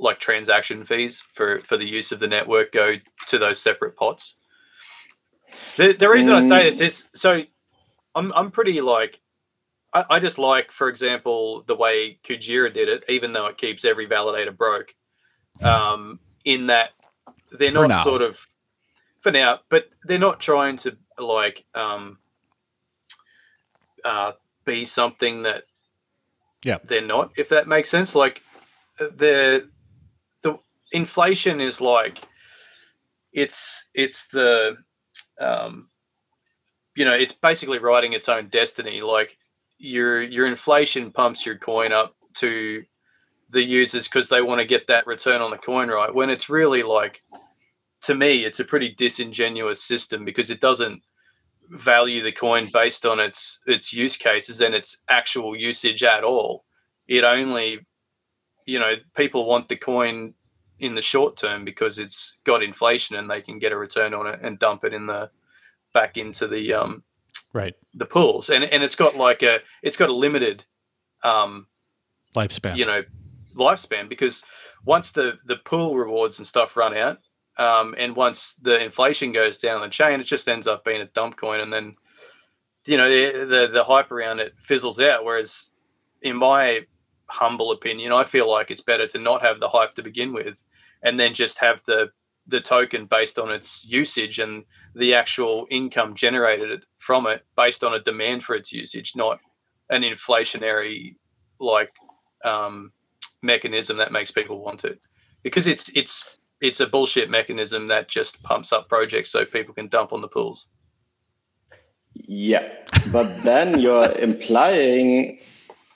like transaction fees for the use of the network go to those separate pots? The reason I say this is so I'm pretty like, I just like, for example, the way Kujira did it, even though it keeps every validator broke, in that they're for not now. Sort of for now, but they're not trying to like be something that they're not, if that makes sense. Like the inflation is like it's the it's basically writing its own destiny. Like your inflation pumps your coin up to the users because they want to get that return on the coin, right? When it's really like, to me, it's a pretty disingenuous system because it doesn't value the coin based on its use cases and its actual usage at all. It only, people want the coin in the short term because it's got inflation and they can get a return on it and dump it in the back into the right the pools. And it's got like a limited lifespan. Lifespan, because once the pool rewards and stuff run out, and once the inflation goes down on the chain, it just ends up being a dump coin, and then the hype around it fizzles out. Whereas, in my humble opinion, I feel like it's better to not have the hype to begin with, and then just have the token based on its usage and the actual income generated from it based on a demand for its usage, not an inflationary like mechanism that makes people want it, because it's a bullshit mechanism that just pumps up projects so people can dump on the pools. Yeah, but then you're implying,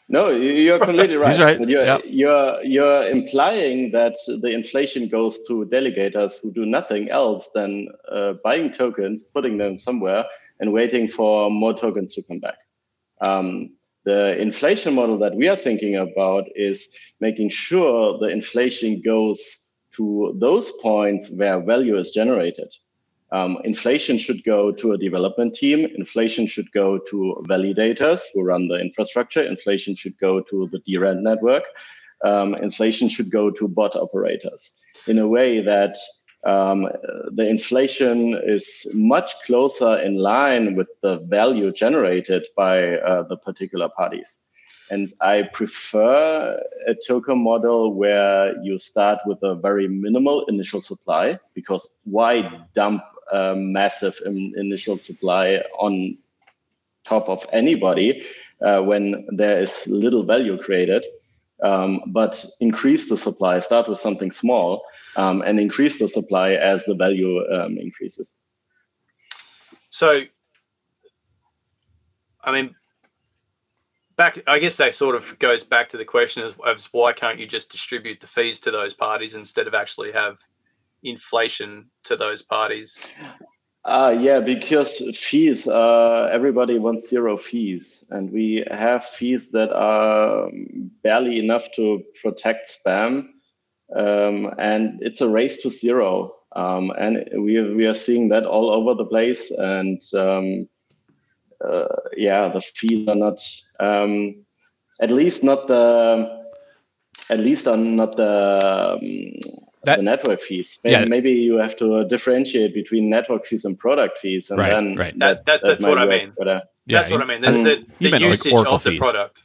no, you're completely right. He's right. You're implying that the inflation goes to delegators who do nothing else than buying tokens, putting them somewhere, and waiting for more tokens to come back. The inflation model that we are thinking about is making sure the inflation goes to those points where value is generated. Inflation should go to a development team. Inflation should go to validators who run the infrastructure. Inflation should go to the DRAND network. Inflation should go to bot operators in a way that the inflation is much closer in line with the value generated by the particular parties. And I prefer a token model where you start with a very minimal initial supply, because why dump a massive initial supply on top of anybody when there is little value created. But increase the supply, start with something small, and increase the supply as the value increases. So, I mean, I guess that sort of goes back to the question of why can't you just distribute the fees to those parties instead of actually have inflation to those parties? Yeah, because fees, everybody wants zero fees, and we have fees that are barely enough to protect spam, and it's a race to zero, and we are seeing that all over the place, and yeah, the fees are not, the network fees. Maybe you have to differentiate between network fees and product fees, and then that's what I mean. That's what I mean. The usage like of the product.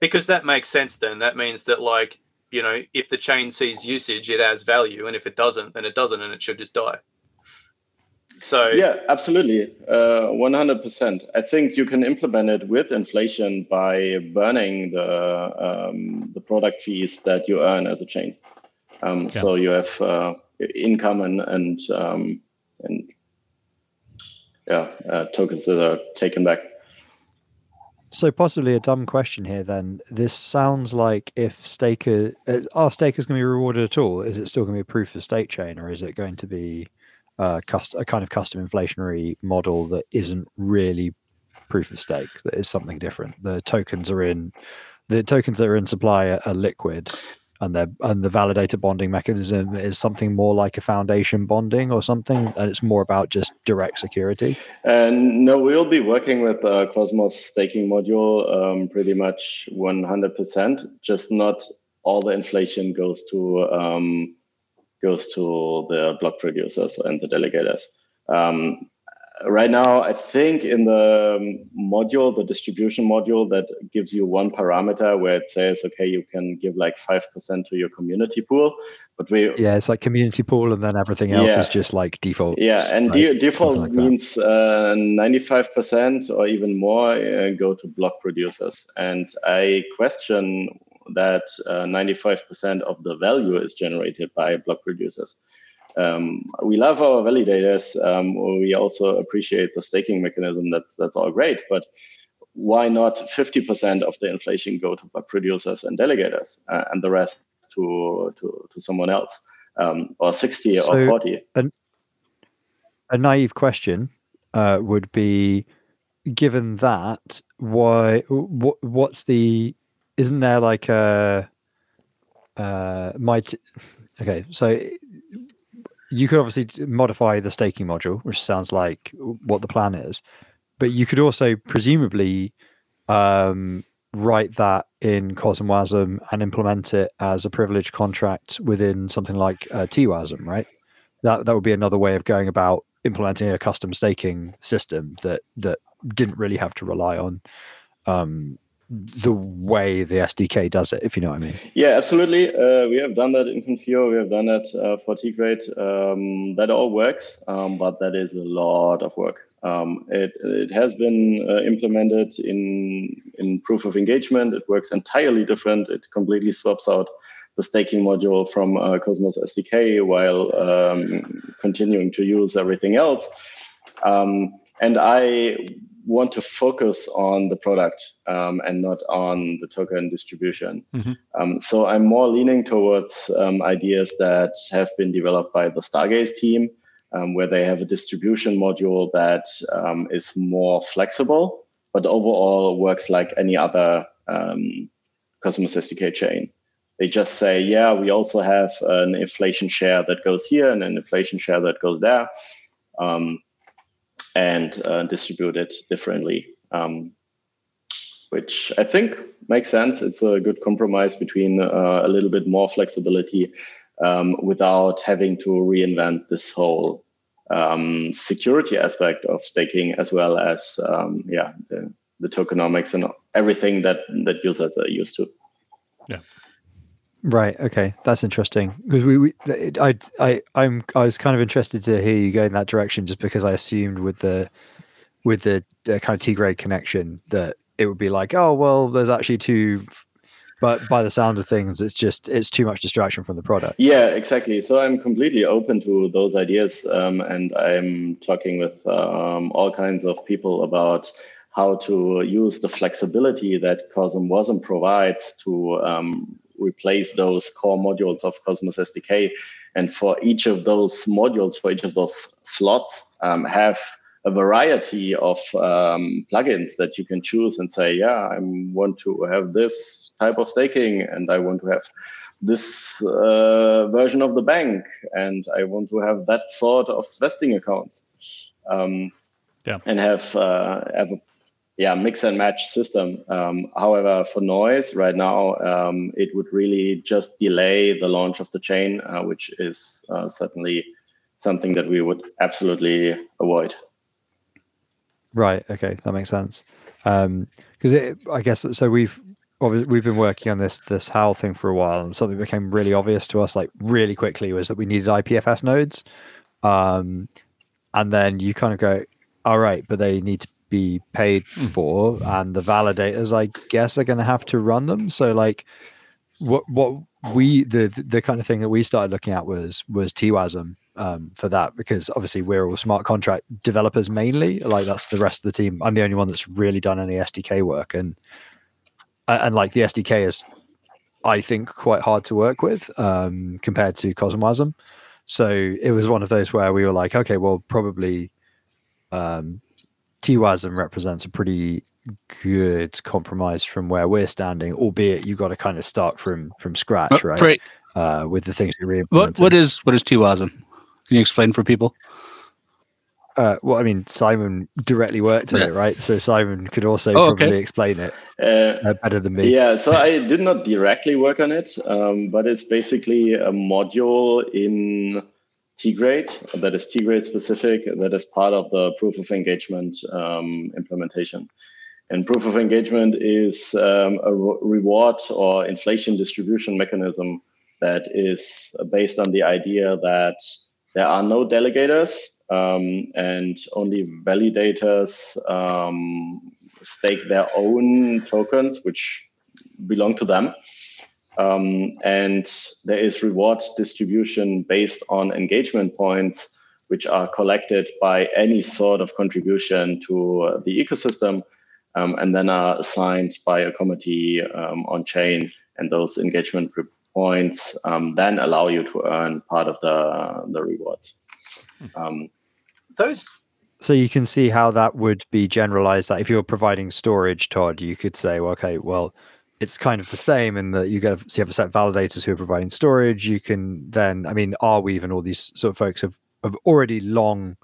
Because that makes sense. Then that means that, like, you know, if the chain sees usage, it adds value, and if it doesn't, then it doesn't, and it should just die. So yeah, absolutely, 100%. I think you can implement it with inflation by burning the product fees that you earn as a chain. So you have income and tokens that are taken back. So possibly a dumb question here then. This sounds like are stakers going to be rewarded at all? Is it still going to be a proof of stake chain, or is it going to be a kind of custom inflationary model that isn't really proof of stake, that is something different? The tokens that are in supply are liquid. And the validator bonding mechanism is something more like a foundation bonding or something, and it's more about just direct security. And no, we'll be working with Cosmos staking module pretty much 100%. Just not all the inflation goes to the block producers and the delegators. Right now, I think in the module, the distribution module, that gives you one parameter where it says, okay, you can give like 5% to your community pool. But it's like community pool, and then everything else is just like default. Yeah, and like default like means 95% or even more go to block producers. And I question that 95% of the value is generated by block producers. We love our validators. We also appreciate the staking mechanism. That's all great. But why not 50% of the inflation go to producers and delegators, and the rest to someone else, or 60 or 40? A naive question would be: given that, why? Isn't there like a okay? So you could obviously modify the staking module, which sounds like what the plan is, but you could also presumably write that in CosmWasm and implement it as a privilege contract within something like TWASM, right? That would be another way of going about implementing a custom staking system that didn't really have to rely on the way the SDK does it, if you know what I mean. Yeah, absolutely. We have done that in Confio. We have done that for Tgrade. That all works, but that is a lot of work. It has been implemented in proof of engagement. It works entirely different. It completely swaps out the staking module from Cosmos SDK while continuing to use everything else. And I want to focus on the product and not on the token distribution. Mm-hmm. So I'm more leaning towards ideas that have been developed by the Stargaze team, where they have a distribution module that is more flexible, but overall works like any other Cosmos SDK chain. They just say, yeah, we also have an inflation share that goes here and an inflation share that goes there. And distribute it differently, which I think makes sense. It's a good compromise between a little bit more flexibility without having to reinvent this whole security aspect of staking, as well as the tokenomics and everything that users are used to. Yeah. Right. Okay, that's interesting. Because I was kind of interested to hear you go in that direction, just because I assumed with the with the kind of Tgrade connection that it would be like, oh, well, there's actually two, but by the sound of things, it's just, it's too much distraction from the product. Yeah, exactly. So I'm completely open to those ideas. And I'm talking with all kinds of people about how to use the flexibility that CosmWasm provides to replace those core modules of Cosmos SDK. And for each of those modules, for each of those slots, have a variety of plugins that you can choose and say, yeah, I want to have this type of staking, and I want to have this version of the bank, and I want to have that sort of vesting accounts. And have a mix and match system. However, for Nois right now, it would really just delay the launch of the chain, which is certainly something that we would absolutely avoid. Right. Okay, that makes sense. Because I guess so. We've been working on this HAL thing for a while, and something that became really obvious to us, like really quickly, was that we needed IPFS nodes. And then you kind of go, all right, but they need to be paid for, and the validators, I guess, are going to have to run them. So, like, the kind of thing that we started looking at was TWASM for that, because obviously we're all smart contract developers mainly. Like, that's the rest of the team. I'm the only one that's really done any SDK work, and like the SDK is, I think, quite hard to work with compared to CosmWasm. So it was one of those where we were like, okay, well, probably TWASM represents a pretty good compromise from where we're standing, albeit you got to kind of start from scratch, right? Right. With the things you're re-implementing. What is TWASM? Can you explain for people? Well, I mean, Simon directly worked on it, right? So Simon could also probably explain it better than me. Yeah, so I did not directly work on it, but it's basically a module in Tgrade that is Tgrade specific, that is part of the proof of engagement implementation. And proof of engagement is a reward or inflation distribution mechanism that is based on the idea that there are no delegators and only validators stake their own tokens, which belong to them. And there is reward distribution based on engagement points, which are collected by any sort of contribution to the ecosystem, and then are assigned by a committee on chain. And those engagement points then allow you to earn part of the rewards. So you can see how that would be generalized. That if you're providing storage, Todd, you could say, well, okay, well, it's kind of the same in that you have a set of validators who are providing storage. You can then, I mean, Arweave and all these sort of folks have already long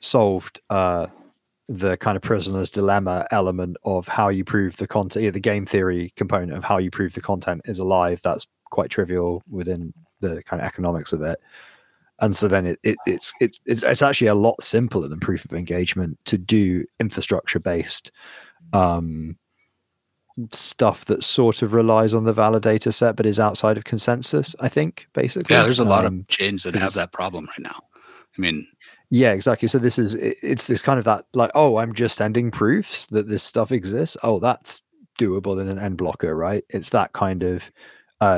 solved the kind of prisoner's dilemma element of how you prove the content, the game theory component of how you prove the content is alive. That's quite trivial within the kind of economics of it. And so then it's actually a lot simpler than proof of engagement to do infrastructure-based stuff that sort of relies on the validator set but is outside of consensus, I think, basically. Yeah, there's a lot of chains that have that problem right now. I mean, yeah, exactly. So it's this kind of that, like, oh, I'm just sending proofs that this stuff exists. Oh, that's doable in an end blocker, right? It's that kind of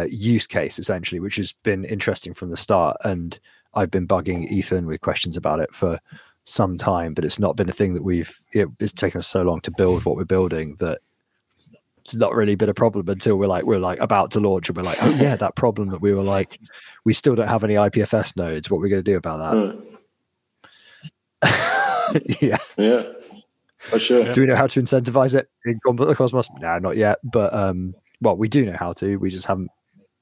use case, essentially, which has been interesting from the start. And I've been bugging Ethan with questions about it for some time, but it's not been a thing that it's taken us so long to build what we're building that it's not really been a problem until we're like about to launch, and we're like, oh yeah, that problem that we were like, we still don't have any IPFS nodes. What are we going to do about that? Yeah, for sure. Do we know how to incentivize it in Cosmos? No, not yet. But well, we do know how to. We just haven't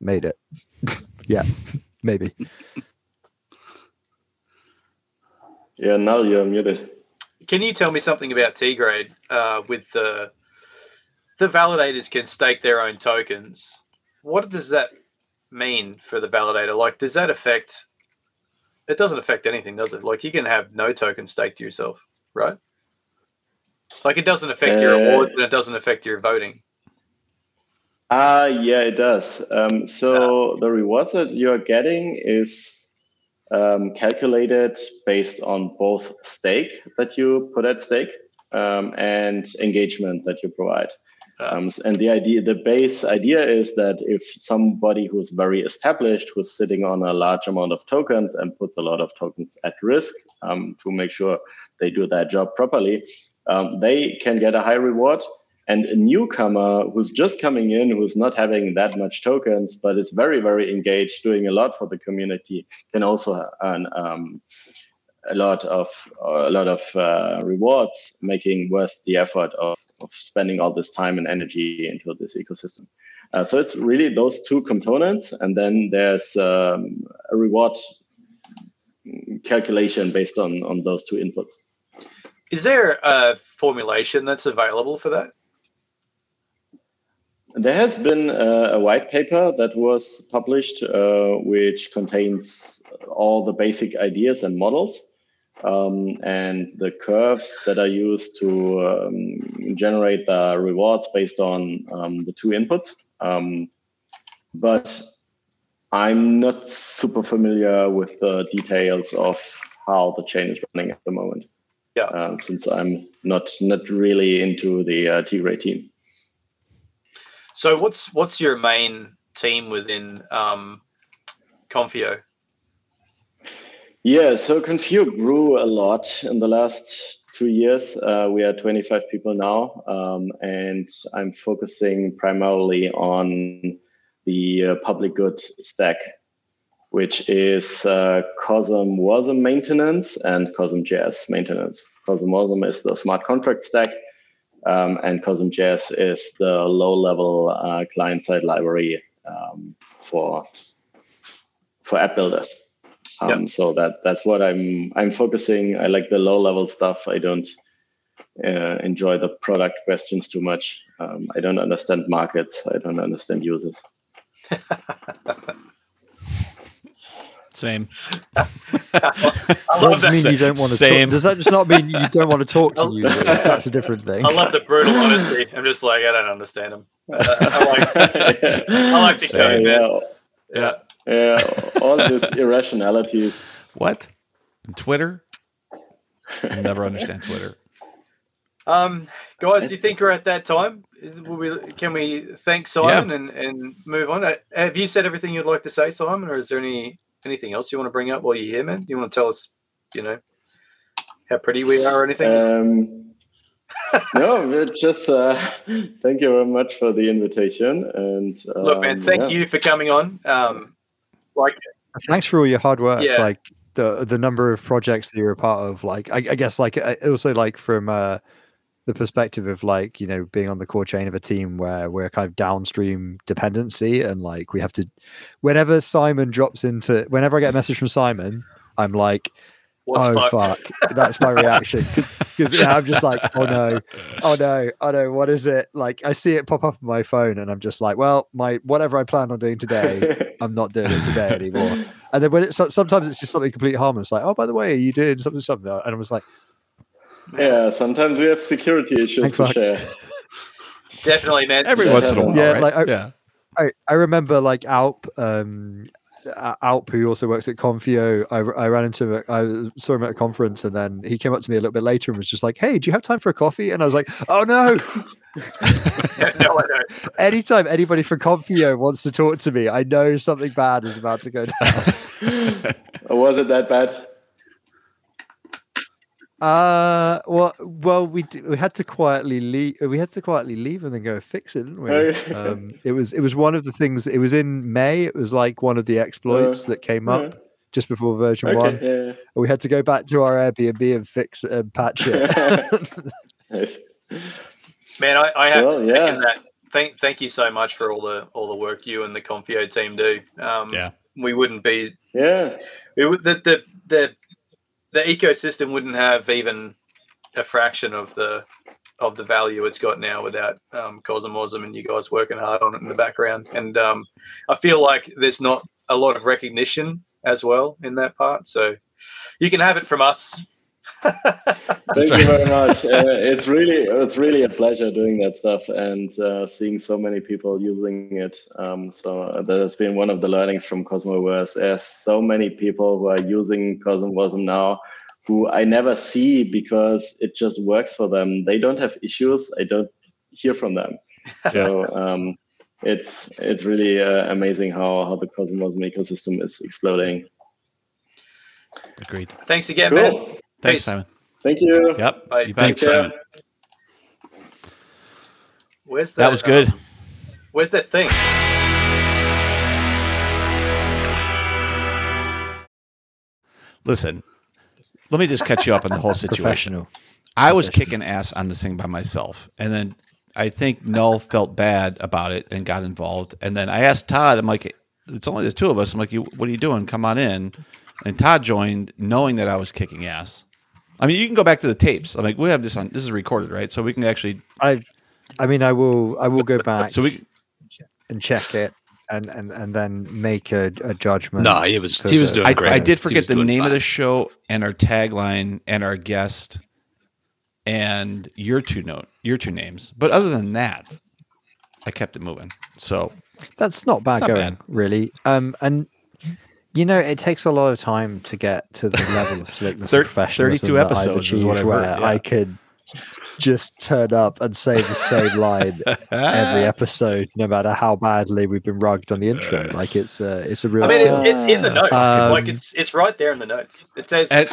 made it. Yeah, maybe. Yeah, now you're muted. Can you tell me something about Tgrade with the? The validators can stake their own tokens. What does that mean for the validator? Like, does that affect? It doesn't affect anything, does it? Like, you can have no token staked to yourself, right? Like, it doesn't affect your rewards and it doesn't affect your voting. Yeah, it does. So the rewards that you're getting is calculated based on both stake that you put at stake and engagement that you provide. And the base idea is that if somebody who's very established, who's sitting on a large amount of tokens and puts a lot of tokens at risk to make sure they do their job properly, they can get a high reward. And a newcomer who's just coming in, who's not having that much tokens, but is very, very engaged, doing a lot for the community, can also earn a lot of rewards, making worth the effort of spending all this time and energy into this ecosystem. So it's really those two components, and then there's a reward calculation based on those two inputs. Is there a formulation that's available for that? There has been a white paper that was published, which contains all the basic ideas and models, and the curves that are used to generate the rewards based on the two inputs. But I'm not super familiar with the details of how the chain is running at the moment, since I'm not really into the Tgrade team. So what's your main team within Confio? Yeah, so Confio grew a lot in the last 2 years. We are 25 people now, and I'm focusing primarily on the public good stack, which is CosmWasm maintenance and CosmJS maintenance. CosmWasm is the smart contract stack. And CosmJS is the low-level client-side library for app builders. So that's what I'm focusing. I like the low-level stuff. I don't enjoy the product questions too much. I don't understand markets. I don't understand users. Same. I love that. Mean you don't want to talk. Does that just not mean you don't want to talk to users? That's a different thing. I love the brutal honesty. I'm just like, I don't understand them. I like the code, man. Yeah. All these irrationalities. What? And Twitter? I'll never understand Twitter. Guys, do you think we're at that time? Can we thank Simon and move on? Have you said everything you'd like to say, Simon, or is there anything else you want to bring up while you're here, man? You want to tell us, how pretty we are or anything? No, just thank you very much for the invitation. And look, man, thank you for coming on. Thanks for all your hard work. Yeah. Like the number of projects that you're a part of. Like I guess, like also like from the perspective of like being on the core chain of a team where we're kind of downstream dependency, and like we have to, whenever I get a message from Simon, I'm like, What's fuck? That's my reaction, because I'm just like, oh no, what is it? Like I see it pop up on my phone, and I'm just like, well, whatever I planned on doing today, I'm not doing it today anymore. And then when sometimes it's just something completely harmless, like, oh, by the way, are you doing something? And I was like, yeah, sometimes we have security issues to share. Definitely, man. Every once in a while, right? I remember like Alp, who also works at Confio. I ran into him. I saw him at a conference, and then he came up to me a little bit later and was just like, "Hey, do you have time for a coffee?" And I was like, "Oh no." No, I don't. Anytime anybody from Confio wants to talk to me, I know something bad is about to go down. Was it that bad? Well, we had to quietly leave. We had to quietly leave and then go fix it, didn't we? It was one of the things. It was in May. It was like one of the exploits that came up just before version one. Yeah. We had to go back to our Airbnb and fix it and patch it. Man, I have taken that. Thank you so much for all the work you and the Confio team do. We wouldn't be. Yeah, the ecosystem wouldn't have even a fraction of the value it's got now without CosmWasm and you guys working hard on it in the background. And I feel like there's not a lot of recognition as well in that part. So you can have it from us. Thank you very much. It's really a pleasure doing that stuff and seeing so many people using it. So that has been one of the learnings from CosmWasm. There's so many people who are using CosmWasm now who I never see because it just works for them. They don't have issues. I don't hear from them. So it's really amazing how the CosmWasm ecosystem is exploding. Agreed. Thanks again, cool. Man. Thanks, Simon. Thank you. Yep. Bye. Thanks, Simon. Where's that was good. Where's that thing? Listen, let me just catch you up on the whole situation. I was kicking ass on this thing by myself. And then I think Noel felt bad about it and got involved. And then I asked Todd, I'm like, it's only the two of us. I'm like, what are you doing? Come on in. And Todd joined knowing that I was kicking ass. I mean, you can go back to the tapes. I'm like, we have this on. This is recorded, right? So we can actually. I will go back so we and check it and then make a judgment. No, he was doing great. I did forget the name of the show and our tagline and our guest and your two names. But other than that, I kept it moving. So that's not bad going, really. And. You know, it takes a lot of time to get to the level of slickness and professionalism 32 episodes is what I've heard, yeah. I could just turn up and say the same line every episode, no matter how badly we've been rugged on the intro. Like it's a real. I mean, it's in the notes. Like it's right there in the notes. It says in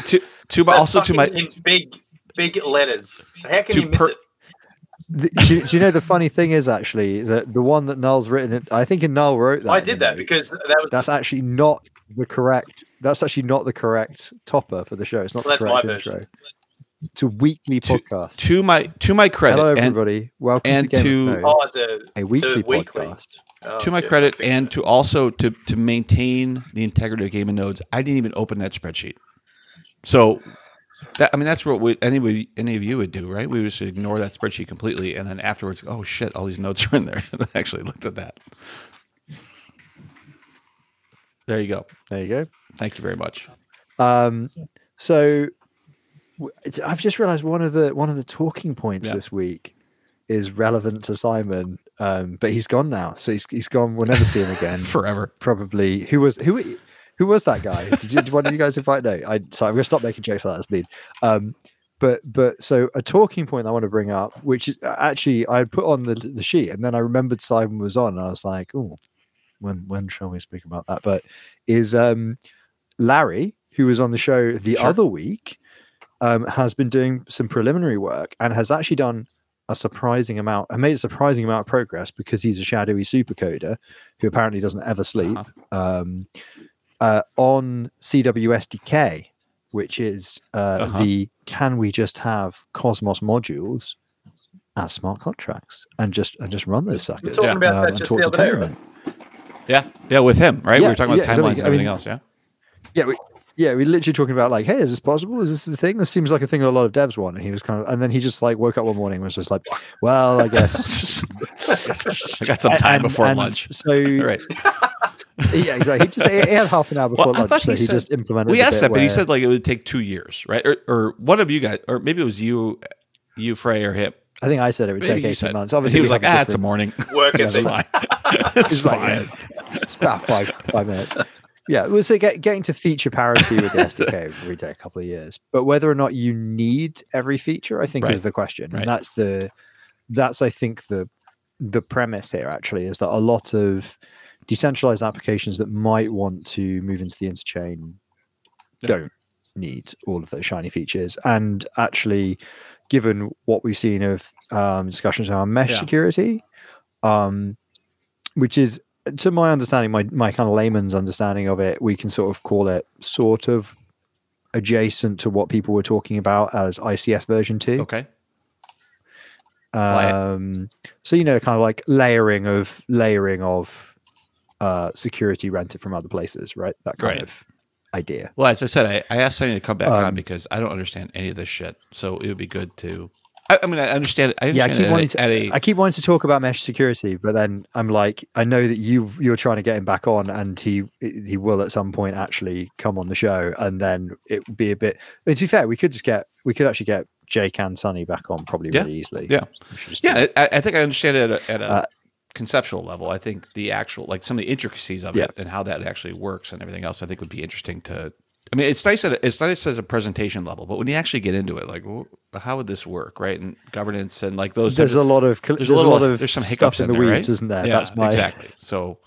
big letters. How can you miss it? Do you know the funny thing is actually that the one that Noel's written, I think Noel wrote that. I did that because that's actually not the correct topper for the show. It's not the correct intro. It's a weekly podcast. To my credit. Hello everybody. Welcome to a weekly podcast. Oh, to my credit and to also to maintain the integrity of Game of Nodes, I didn't even open that spreadsheet. So that's what any of you would do, right? We would just ignore that spreadsheet completely, and then afterwards, oh shit, all these notes are in there. I actually looked at that. There you go. There you go. Thank you very much. So I've just realized one of the talking points this week is relevant to Simon, but he's gone now. So he's gone. We'll never see him again forever. Probably. Who was that guy? Did one of you guys invite? No, I'm going to stop making jokes like that. It's mean. But so a talking point I want to bring up, which is actually I put on the sheet, and then I remembered Simon was on, and I was like, oh, when shall we speak about that? But is Larry, who was on the show the other week, has been doing some preliminary work and has actually done made a surprising amount of progress because he's a shadowy supercoder who apparently doesn't ever sleep. Uh-huh. On CWSDK, which is the can we just have Cosmos modules as smart contracts and just run those suckers? We're talking about that just the other day. Yeah, with him, right? Yeah, we were talking about timelines and everything else, yeah? Yeah, we're literally talking about like, hey, is this possible? Is this the thing? This seems like a thing that a lot of devs want. And he was and then he just like woke up one morning and was just like, well, I guess. I got some time before lunch. So, right. Yeah, exactly. He had half an hour before lunch, so he just implemented. We asked that, but he said like it would take 2 years, right? Or one of you guys, or maybe it was you, Frey, or Hip. I think I said it would take 18 months. Obviously, he was like, it's a morning. Work is fine. It's fine. About five minutes. Yeah, well, so getting to feature parity with the SDK would take a couple of years, but whether or not you need every feature, I think, is the question, and that's I think the premise here actually is that a lot of decentralized applications that might want to move into the interchain don't need all of those shiny features. And actually, given what we've seen of discussions around mesh security, which is, to my understanding, my kind of layman's understanding of it, we can sort of call it sort of adjacent to what people were talking about as ICS version 2. Okay. So, kind of like layering of security rented from other places, right? That kind of idea. Well, as I said, I asked Sonny to come back on because I don't understand any of this shit. So it would be good to. I mean, I understand it. I keep wanting to talk about mesh security, but then I'm like, I know that you're trying to get him back on, and he will at some point actually come on the show, and then it would be a bit. I mean, to be fair, we could actually get Jake and Sonny back on probably really easily. Yeah, I think I understand it at a conceptual level. I think the actual, like some of the intricacies of it and how that actually works and everything else, I think would be interesting to I mean, it's nice as a presentation level, but when you actually get into it, like, how would this work, right? And governance and like those. There's some hiccups in the weeds, right? Isn't there? Yeah, that's exactly. So.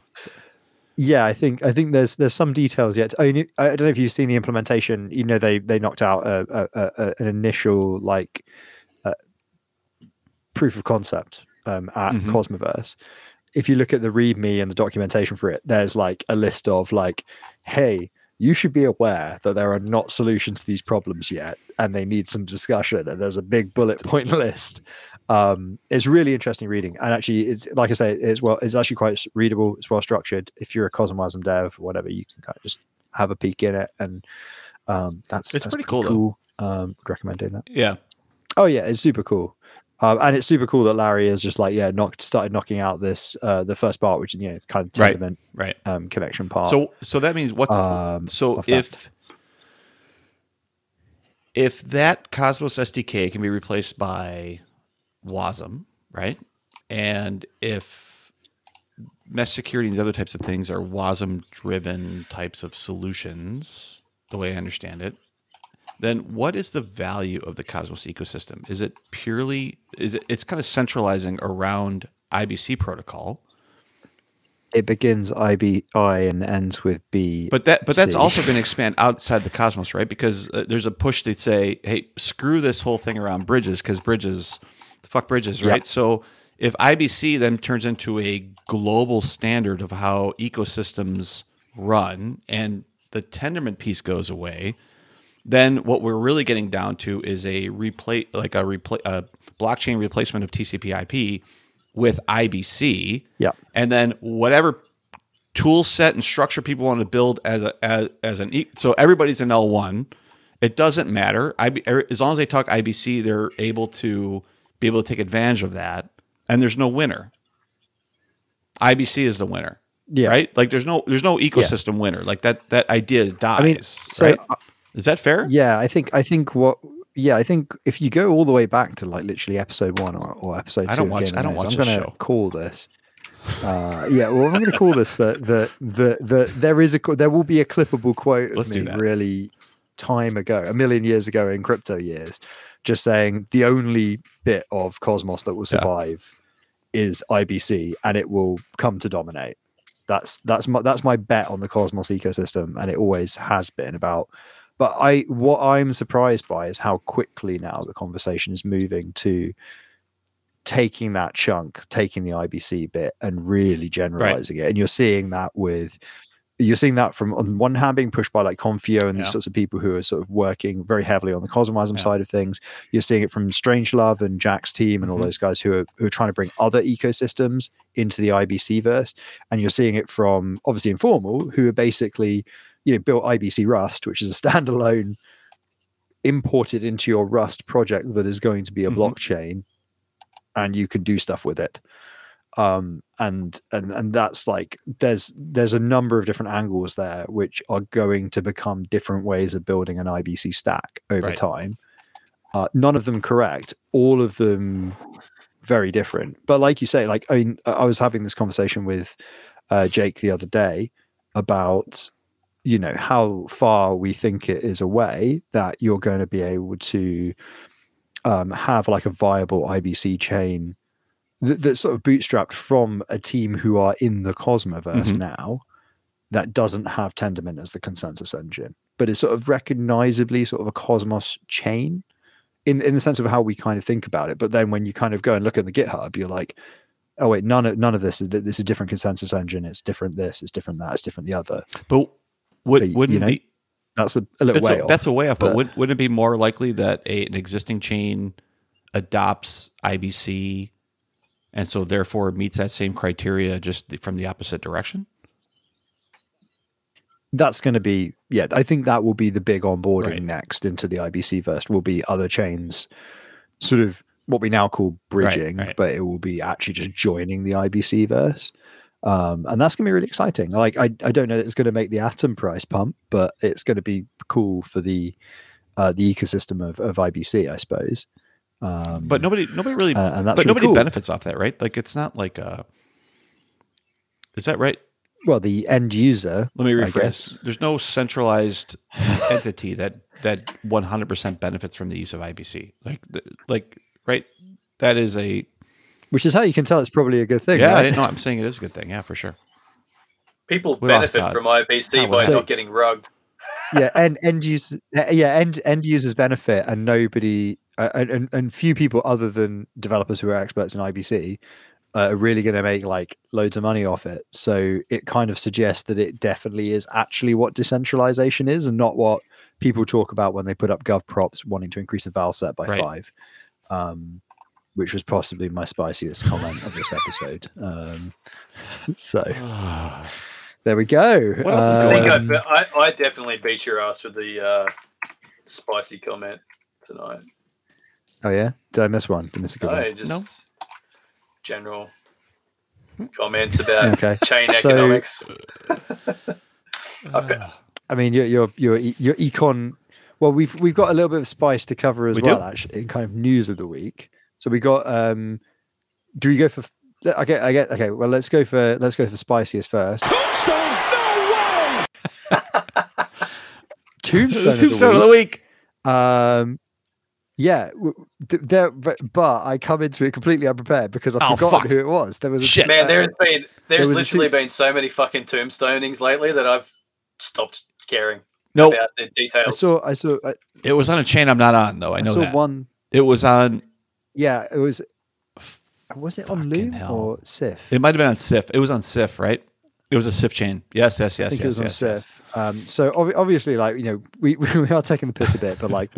Yeah, I think there's some details yet. I don't know if you've seen the implementation. You know, they knocked out an initial like proof of concept at Cosmoverse. If you look at the README and the documentation for it, there's like a list of like, hey, you should be aware that there are not solutions to these problems yet, and they need some discussion. And there's a big bullet point list. It's really interesting reading, and actually, it's like I say, it's actually quite readable. It's well structured. If you're a CosmWasm dev or whatever, you can kind of just have a peek in it, and that's pretty cool. I'd recommend doing that. Yeah. Oh yeah, it's super cool, and it's super cool that Larry is just like started knocking out this the first part, which is kind of Tendermint connection part. So that means what's if that Cosmos SDK can be replaced by WASM, right? And if mesh security and these other types of things are WASM driven types of solutions, the way I understand it, then what is the value of the Cosmos ecosystem? Is it purely it's kind of centralizing around IBC protocol? It begins I and ends with B. But that's also going to expand outside the Cosmos, right? Because there's a push to say, hey, screw this whole thing around bridges, because bridges, right? Yep. So if IBC then turns into a global standard of how ecosystems run and the Tendermint piece goes away, then what we're really getting down to is a blockchain replacement of TCP/IP with IBC. Yeah. And then whatever tool set and structure people want to build so everybody's an L1. It doesn't matter. As long as they talk IBC, they're able to take advantage of that, and there's no winner. IBC is the winner, right? Like there's no ecosystem winner. Like that idea dies. I mean, so, right? Is that fair? Yeah, I think if you go all the way back to like literally episode 1 or episode 2, I don't watch this show. I'm going to call this. I'm going to call this the there will be a clippable quote. Let's do that. Really time ago, a million years ago in crypto years. Just saying the only bit of Cosmos that will survive is IBC, and it will come to dominate. That's my bet on the Cosmos ecosystem, and it always has been about. But what I'm surprised by is how quickly now the conversation is moving to taking that chunk, taking the IBC bit, and really generalizing it. And you're seeing that from, on one hand, being pushed by like Confio and these sorts of people who are sort of working very heavily on the CosmWasm side of things. You're seeing it from Strangelove and Jack's team and all those guys who are trying to bring other ecosystems into the IBC verse. And you're seeing it from obviously Informal, who are basically, built IBC Rust, which is a standalone imported into your Rust project that is going to be a blockchain, and you can do stuff with it. And that's like there's a number of different angles there which are going to become different ways of building an IBC stack over time. None of them correct, all of them very different. But like you say, like I was having this conversation with Jake the other day about how far we think it is away that you're going to be able to have like a viable IBC chain that's sort of bootstrapped from a team who are in the Cosmoverse now, that doesn't have Tendermint as the consensus engine, but it's sort of recognizably sort of a Cosmos chain in the sense of how we kind of think about it. But then when you kind of go and look at the GitHub, you're like, oh wait, none of this is a different consensus engine. It's different this, it's different that, it's different the other. But that's a little way off. That's a way off. But wouldn't it be more likely that an existing chain adopts IBC? And so, therefore, meets that same criteria just from the opposite direction? That's going to be, I think that will be the big onboarding next into the IBC verse, will be other chains, sort of what we now call bridging, but it will be actually just joining the IBC verse. And that's going to be really exciting. Like, I don't know that it's going to make the Atom price pump, but it's going to be cool for the ecosystem of IBC, I suppose. But nobody really, and that's but really nobody cool. benefits off that, right? Like, it's not like is that right? well, the end user. Let me rephrase. There's no centralized entity that 100% benefits from the use of IBC. Like, right? That is a... Which is how you can tell it's probably a good thing. Yeah, right? I didn't know. I'm saying it is a good thing. Yeah, for sure. People benefit from IBC by not getting rugged. Yeah, and end users benefit, and nobody and few people other than developers who are experts in IBC are really going to make like loads of money off it. So it kind of suggests that it definitely is actually what decentralization is, and not what people talk about when they put up gov props wanting to increase the val set by 5, which was possibly my spiciest comment of this episode. So there we go. What else is going on? I definitely beat your ass with the spicy comment tonight. Oh yeah, did I miss one? Did I miss a good one? Just general comments about chain economics. I mean, your econ. Well, we've got a little bit of spice to cover as well, actually, in kind of news of the week. So we got. Do we go for? Okay. Well, let's go for spiciest first. Tombstone, no way. Tombstone of the week. Yeah, there. But I come into it completely unprepared because I forgot who it was. There was there's literally been so many fucking tombstonings lately that I've stopped caring about the details. I saw it was on a chain I'm not on though. I know saw that one. It was on. Yeah, it was. Was it on Loom or Sif? It might have been on Sif. It was on Sif, right? It was a Sif chain. Yes. It was on Sif. So obviously, like, you know, we are taking the piss a bit, but like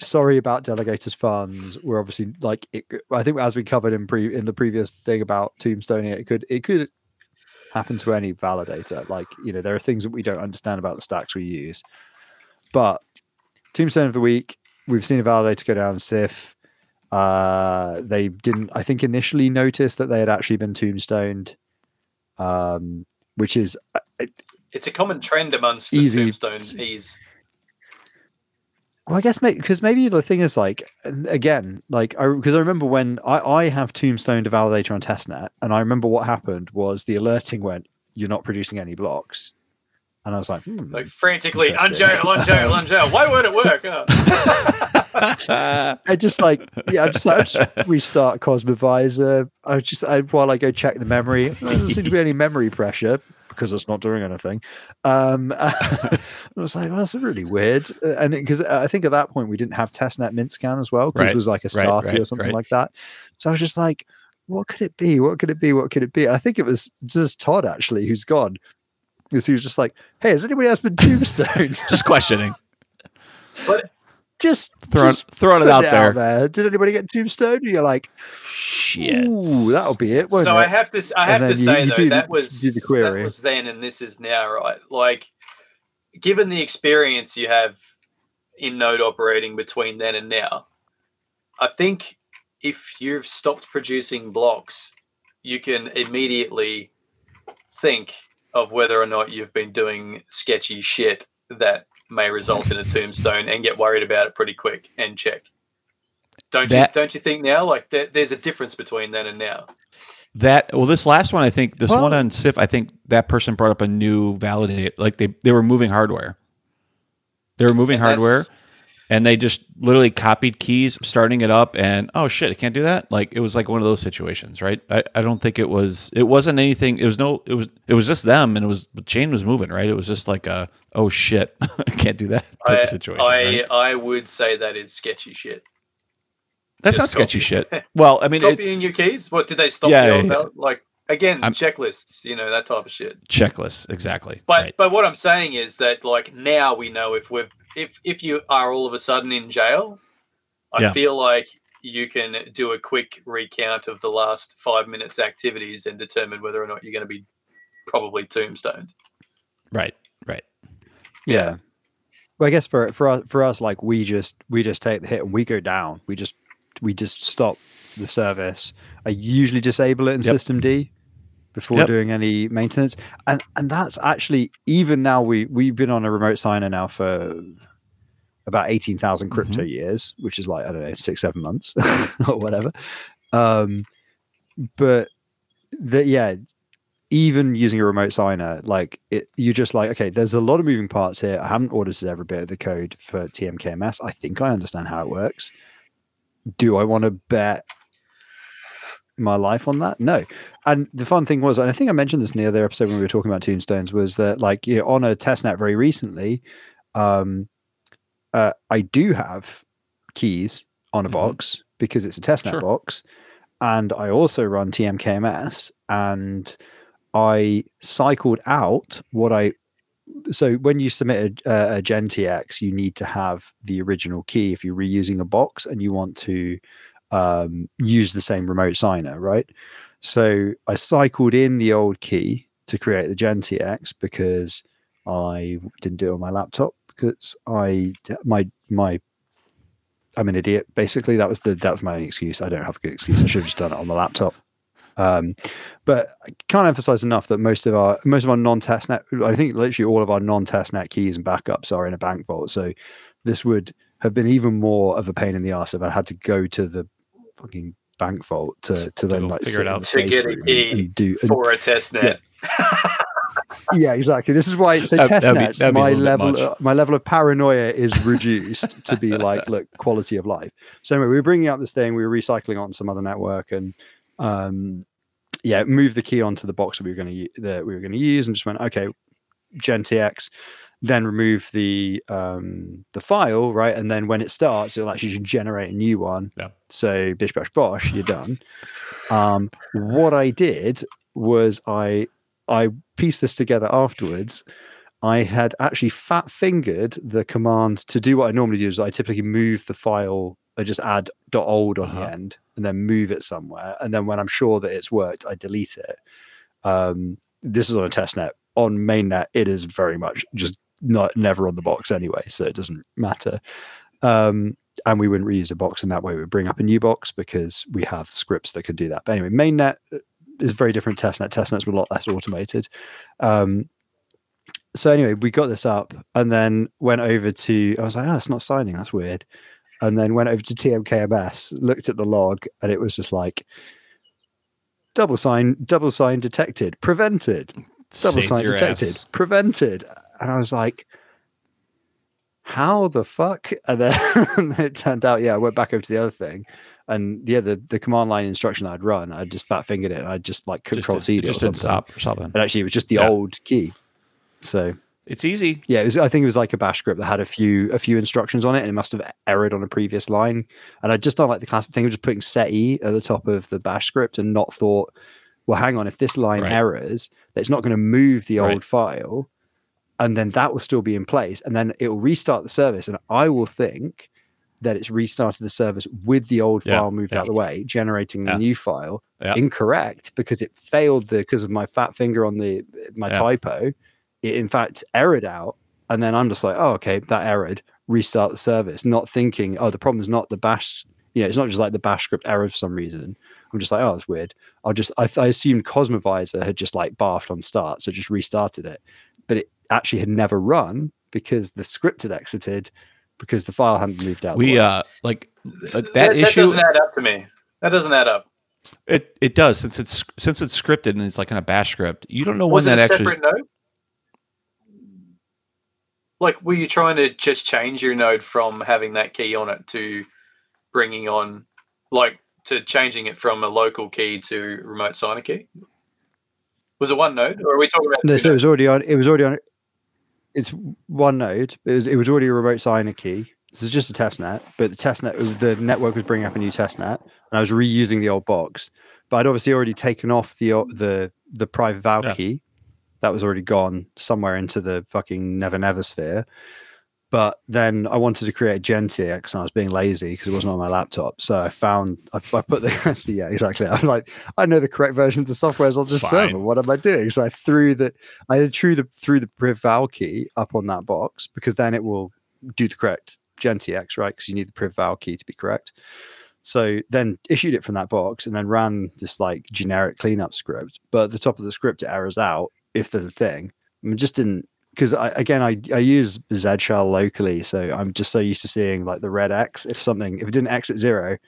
sorry about delegators funds. We're obviously like, I think as we covered in the previous thing about tombstoning, it could happen to any validator. Like, you know, there are things that we don't understand about the stacks we use. But tombstone of the week, we've seen a validator go down Sif. They didn't, I think, initially notice that they had actually been tombstoned, which is... It's a common trend amongst the tombstonees. Well, I guess because maybe the thing is, like, again, like, because I remember when I have tombstoned a validator on testnet, and I remember what happened was the alerting went, you're not producing any blocks. And I was like... like frantically, unjail. Why won't it work? I just restart Cosmovisor. While I go check the memory, there doesn't seem to be any memory pressure because it's not doing anything. I was like, well, that's really weird. And because I think at that point we didn't have testnet mint scan as well, because it was like a starty or something like that. So I was just like, what could it be? I think it was just Todd actually, who's gone. Because he was just like, hey, has anybody else been tombstoned? Just questioning. But Just throwing it out there. Did anybody get tombstoned? And you're like, shit. Ooh, that'll be it. So I have to say, that was then and this is now, right? Like, given the experience you have in node operating between then and now, I think if you've stopped producing blocks, you can immediately think of whether or not you've been doing sketchy shit that may result in a tombstone and get worried about it pretty quick and check. Don't you think now? Like there's a difference between then and now. This last one, I think one on Sif, I think that person brought up a new validator. Like they were moving hardware. And they just literally copied keys, starting it up, and oh shit, it can't do that. Like it was like one of those situations, right? I don't think it wasn't anything. It was just them, and the chain was moving, right? It was just like a oh shit, I can't do that type of situation. I would say that is sketchy shit. That's just not sketchy shit. Well, I mean, copying your keys. What did they stop? Like again, checklists, you know, that type of shit. Checklists, exactly. But what I'm saying is that like now we know if you are all of a sudden in jail, I feel like you can do a quick recount of the last 5 minutes activities and determine whether or not you're going to be probably tombstoned. Right. Yeah. Well, I guess for us, like we just take the hit and we go down. We just stop the service. I usually disable it in System D before doing any maintenance. And that's actually, even now, we've been on a remote signer now for about 18,000 crypto years, which is like, I don't know, 6-7 months or whatever. But even using a remote signer, like it, you're just like, okay, there's a lot of moving parts here. I haven't audited every bit of the code for TMKMS. I think I understand how it works. Do I want to bet my life on that? No. And the fun thing was, and I think I mentioned this in the other episode when we were talking about tombstones, was that, like, you know, on a testnet very recently, I do have keys on a box because it's a testnet box. And I also run TMKMS, and I cycled out what I... So when you submit a GenTX, you need to have the original key if you're reusing a box and you want to use the same remote signer, right? So I cycled in the old key to create the GenTX because I didn't do it on my laptop because I'm an idiot. Basically, that was my only excuse. I don't have a good excuse. I should have just done it on the laptop. But I can't emphasize enough that most of our non-testnet, I think literally all of our non-testnet keys and backups are in a bank vault. So this would have been even more of a pain in the ass if I had to go to the fucking bank vault to then like figure it out to get a key for a testnet. Yeah. Yeah, exactly. This is why it's a testnet. My level of paranoia is reduced to be like, look, quality of life. So anyway, we were bringing up this thing. We were recycling on some other network, and move the key onto the box that we were going to use, and just went, okay, GenTX. Then remove the file, right? And then when it starts, it'll actually generate a new one. Yeah. So bish bash bosh, you're done. What I did was I pieced this together afterwards. I had actually fat fingered the command to do what I normally do. Is I typically move the file. I just add .old on the end and then move it somewhere. And then when I'm sure that it's worked, I delete it. This is on a testnet. On mainnet, it is very much just never on the box anyway, so it doesn't matter. And we wouldn't reuse a box in that way. We bring up a new box because we have scripts that can do that. But anyway, mainnet is very different to testnet. Testnets were a lot less automated. So anyway, we got this up and then went over to, I was like, it's not signing. That's weird. And then went over to TMKMS, looked at the log, and it was just like, double sign detected, prevented. Double sign detected, prevented. And I was like, how the fuck? And then it turned out, I went back over to the other thing. And the command line instruction I'd run, I just fat fingered it. And I just like Control-C it. Just didn't stop or something. And actually, it was just the old key. So it's easy. Yeah, I think it was like a bash script that had a few instructions on it. And it must have errored on a previous line. And I just don't like the classic thing of just putting seti at the top of the bash script and not thought, well, hang on, if this line errors, it's not going to move the old file. And then that will still be in place. And then it will restart the service. And I will think that it's restarted the service with the old file moved out of the way, generating the new file. Incorrect, because it failed because of my fat finger on my typo. It, in fact, errored out. And then I'm just like, oh, okay, that errored. Restart the service. Not thinking, the problem is not the bash. It's not just like the bash script error for some reason. I'm just like, that's weird. I assumed Cosmovisor had just like barfed on start, so just restarted it. But it actually had never run because the script had exited because the file hadn't moved out. That issue doesn't add up to me. That doesn't add up. It does since it's scripted and it's like in a bash script. You don't know when that actually. Node? Like, were you trying to just change your node from having that key on it to bringing on to changing it from a local key to remote signer key? Was it one node, or are we talking about? No, so it was already on. It was already on. It's one node. It was already a remote signer key. This is just a testnet, but the network was bringing up a new testnet, and I was reusing the old box. But I'd obviously already taken off the private val key, that was already gone somewhere into the fucking never never sphere. But then I wanted to create a GenTX, and I was being lazy because it wasn't on my laptop. So I put the yeah, exactly. I'm like, I know the correct version of the software is on the server. What am I doing? So I threw the privval key up on that box because then it will do the correct GenTX, right? Because you need the privval key to be correct. So then issued it from that box and then ran this like generic cleanup script. But at the top of the script, it errors out if there's a thing. I mean, just didn't. Because I use Z shell locally, so I'm just so used to seeing like the red X. If it didn't exit 0,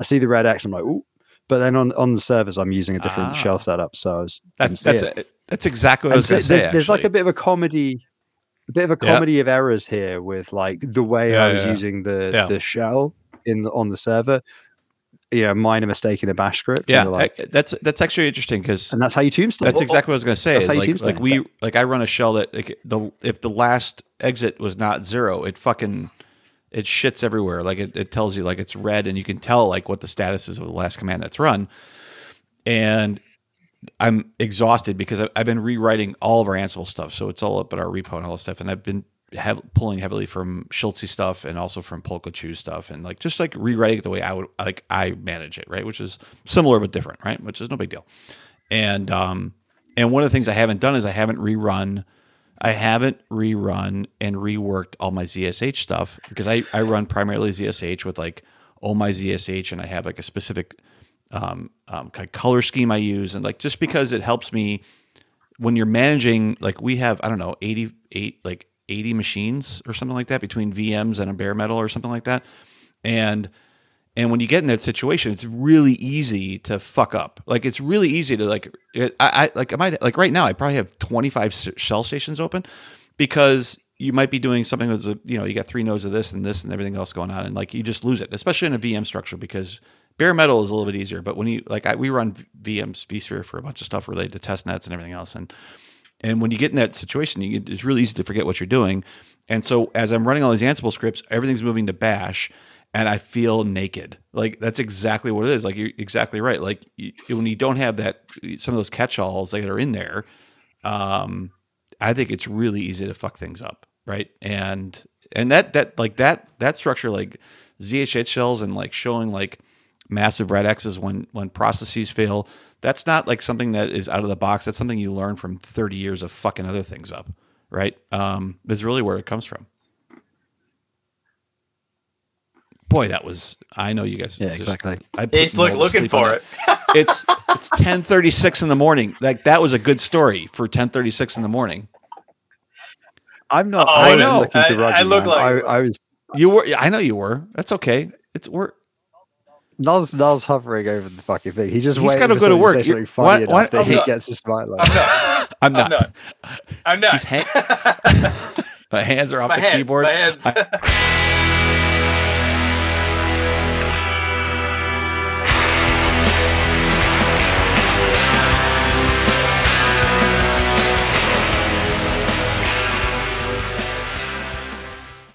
I see the red X. I'm like, ooh, But then on the servers, I'm using a different shell setup. So I was that's exactly what I was going to say. There's like a bit of a comedy of errors here with like the way I was using the shell on the server. You know, minor mistake in a bash script. Yeah, like, that's actually interesting because that's how you tombstone. That's exactly what I was going to say. That's how you tombstone. I run a shell that if the last exit was not zero, it fucking. It shits everywhere. Like it tells you like it's red and you can tell like what the status is of the last command that's run. And I'm exhausted because I've been rewriting all of our Ansible stuff. So it's all up at our repo and all that stuff. And I've been pulling heavily from Schultzy stuff and also from Polkachu stuff and like, just like rewriting it the way I would, like I manage it. Right. Which is similar, but different. Right. Which is no big deal. And one of the things I haven't done is I haven't rerun and reworked all my ZSH stuff because I run primarily ZSH with like all my ZSH and I have like a specific kind of color scheme I use. And like just because it helps me when you're managing, like we have, I don't know, 80 machines or something like that between VMs and a bare metal or something like that. And when you get in that situation, it's really easy to fuck up. Like it's really easy to like I might right now I probably have 25 shell stations open because you might be doing something with you got three nodes of this and everything else going on and like you just lose it, especially in a VM structure because bare metal is a little bit easier. But when you we run VMs vSphere for a bunch of stuff related to test nets and everything else and when you get in that situation, it's really easy to forget what you're doing. And so as I'm running all these Ansible scripts, everything's moving to Bash. And I feel naked. Like that's exactly what it is. Like you're exactly right. Like when you don't have that, some of those catch-alls that are in there, I think it's really easy to fuck things up, right? And that structure, like ZSH shells and like showing like massive red X's when processes fail. That's not like something that is out of the box. That's something you learn from 30 years of fucking other things up, right? It's really where it comes from. Boy, that was. I know you guys. Yeah, exactly. He's looking for it. It's 10:36 in the morning. Like that was a good story for 10:36 in the morning. I'm not. I know. Looking to Roger, I look like I was. You were. I know you were. That's okay. It's we're. Null's hovering over the fucking thing. He's got to go to work. Why that he gets his smile. I'm not. My hands are off the keyboard.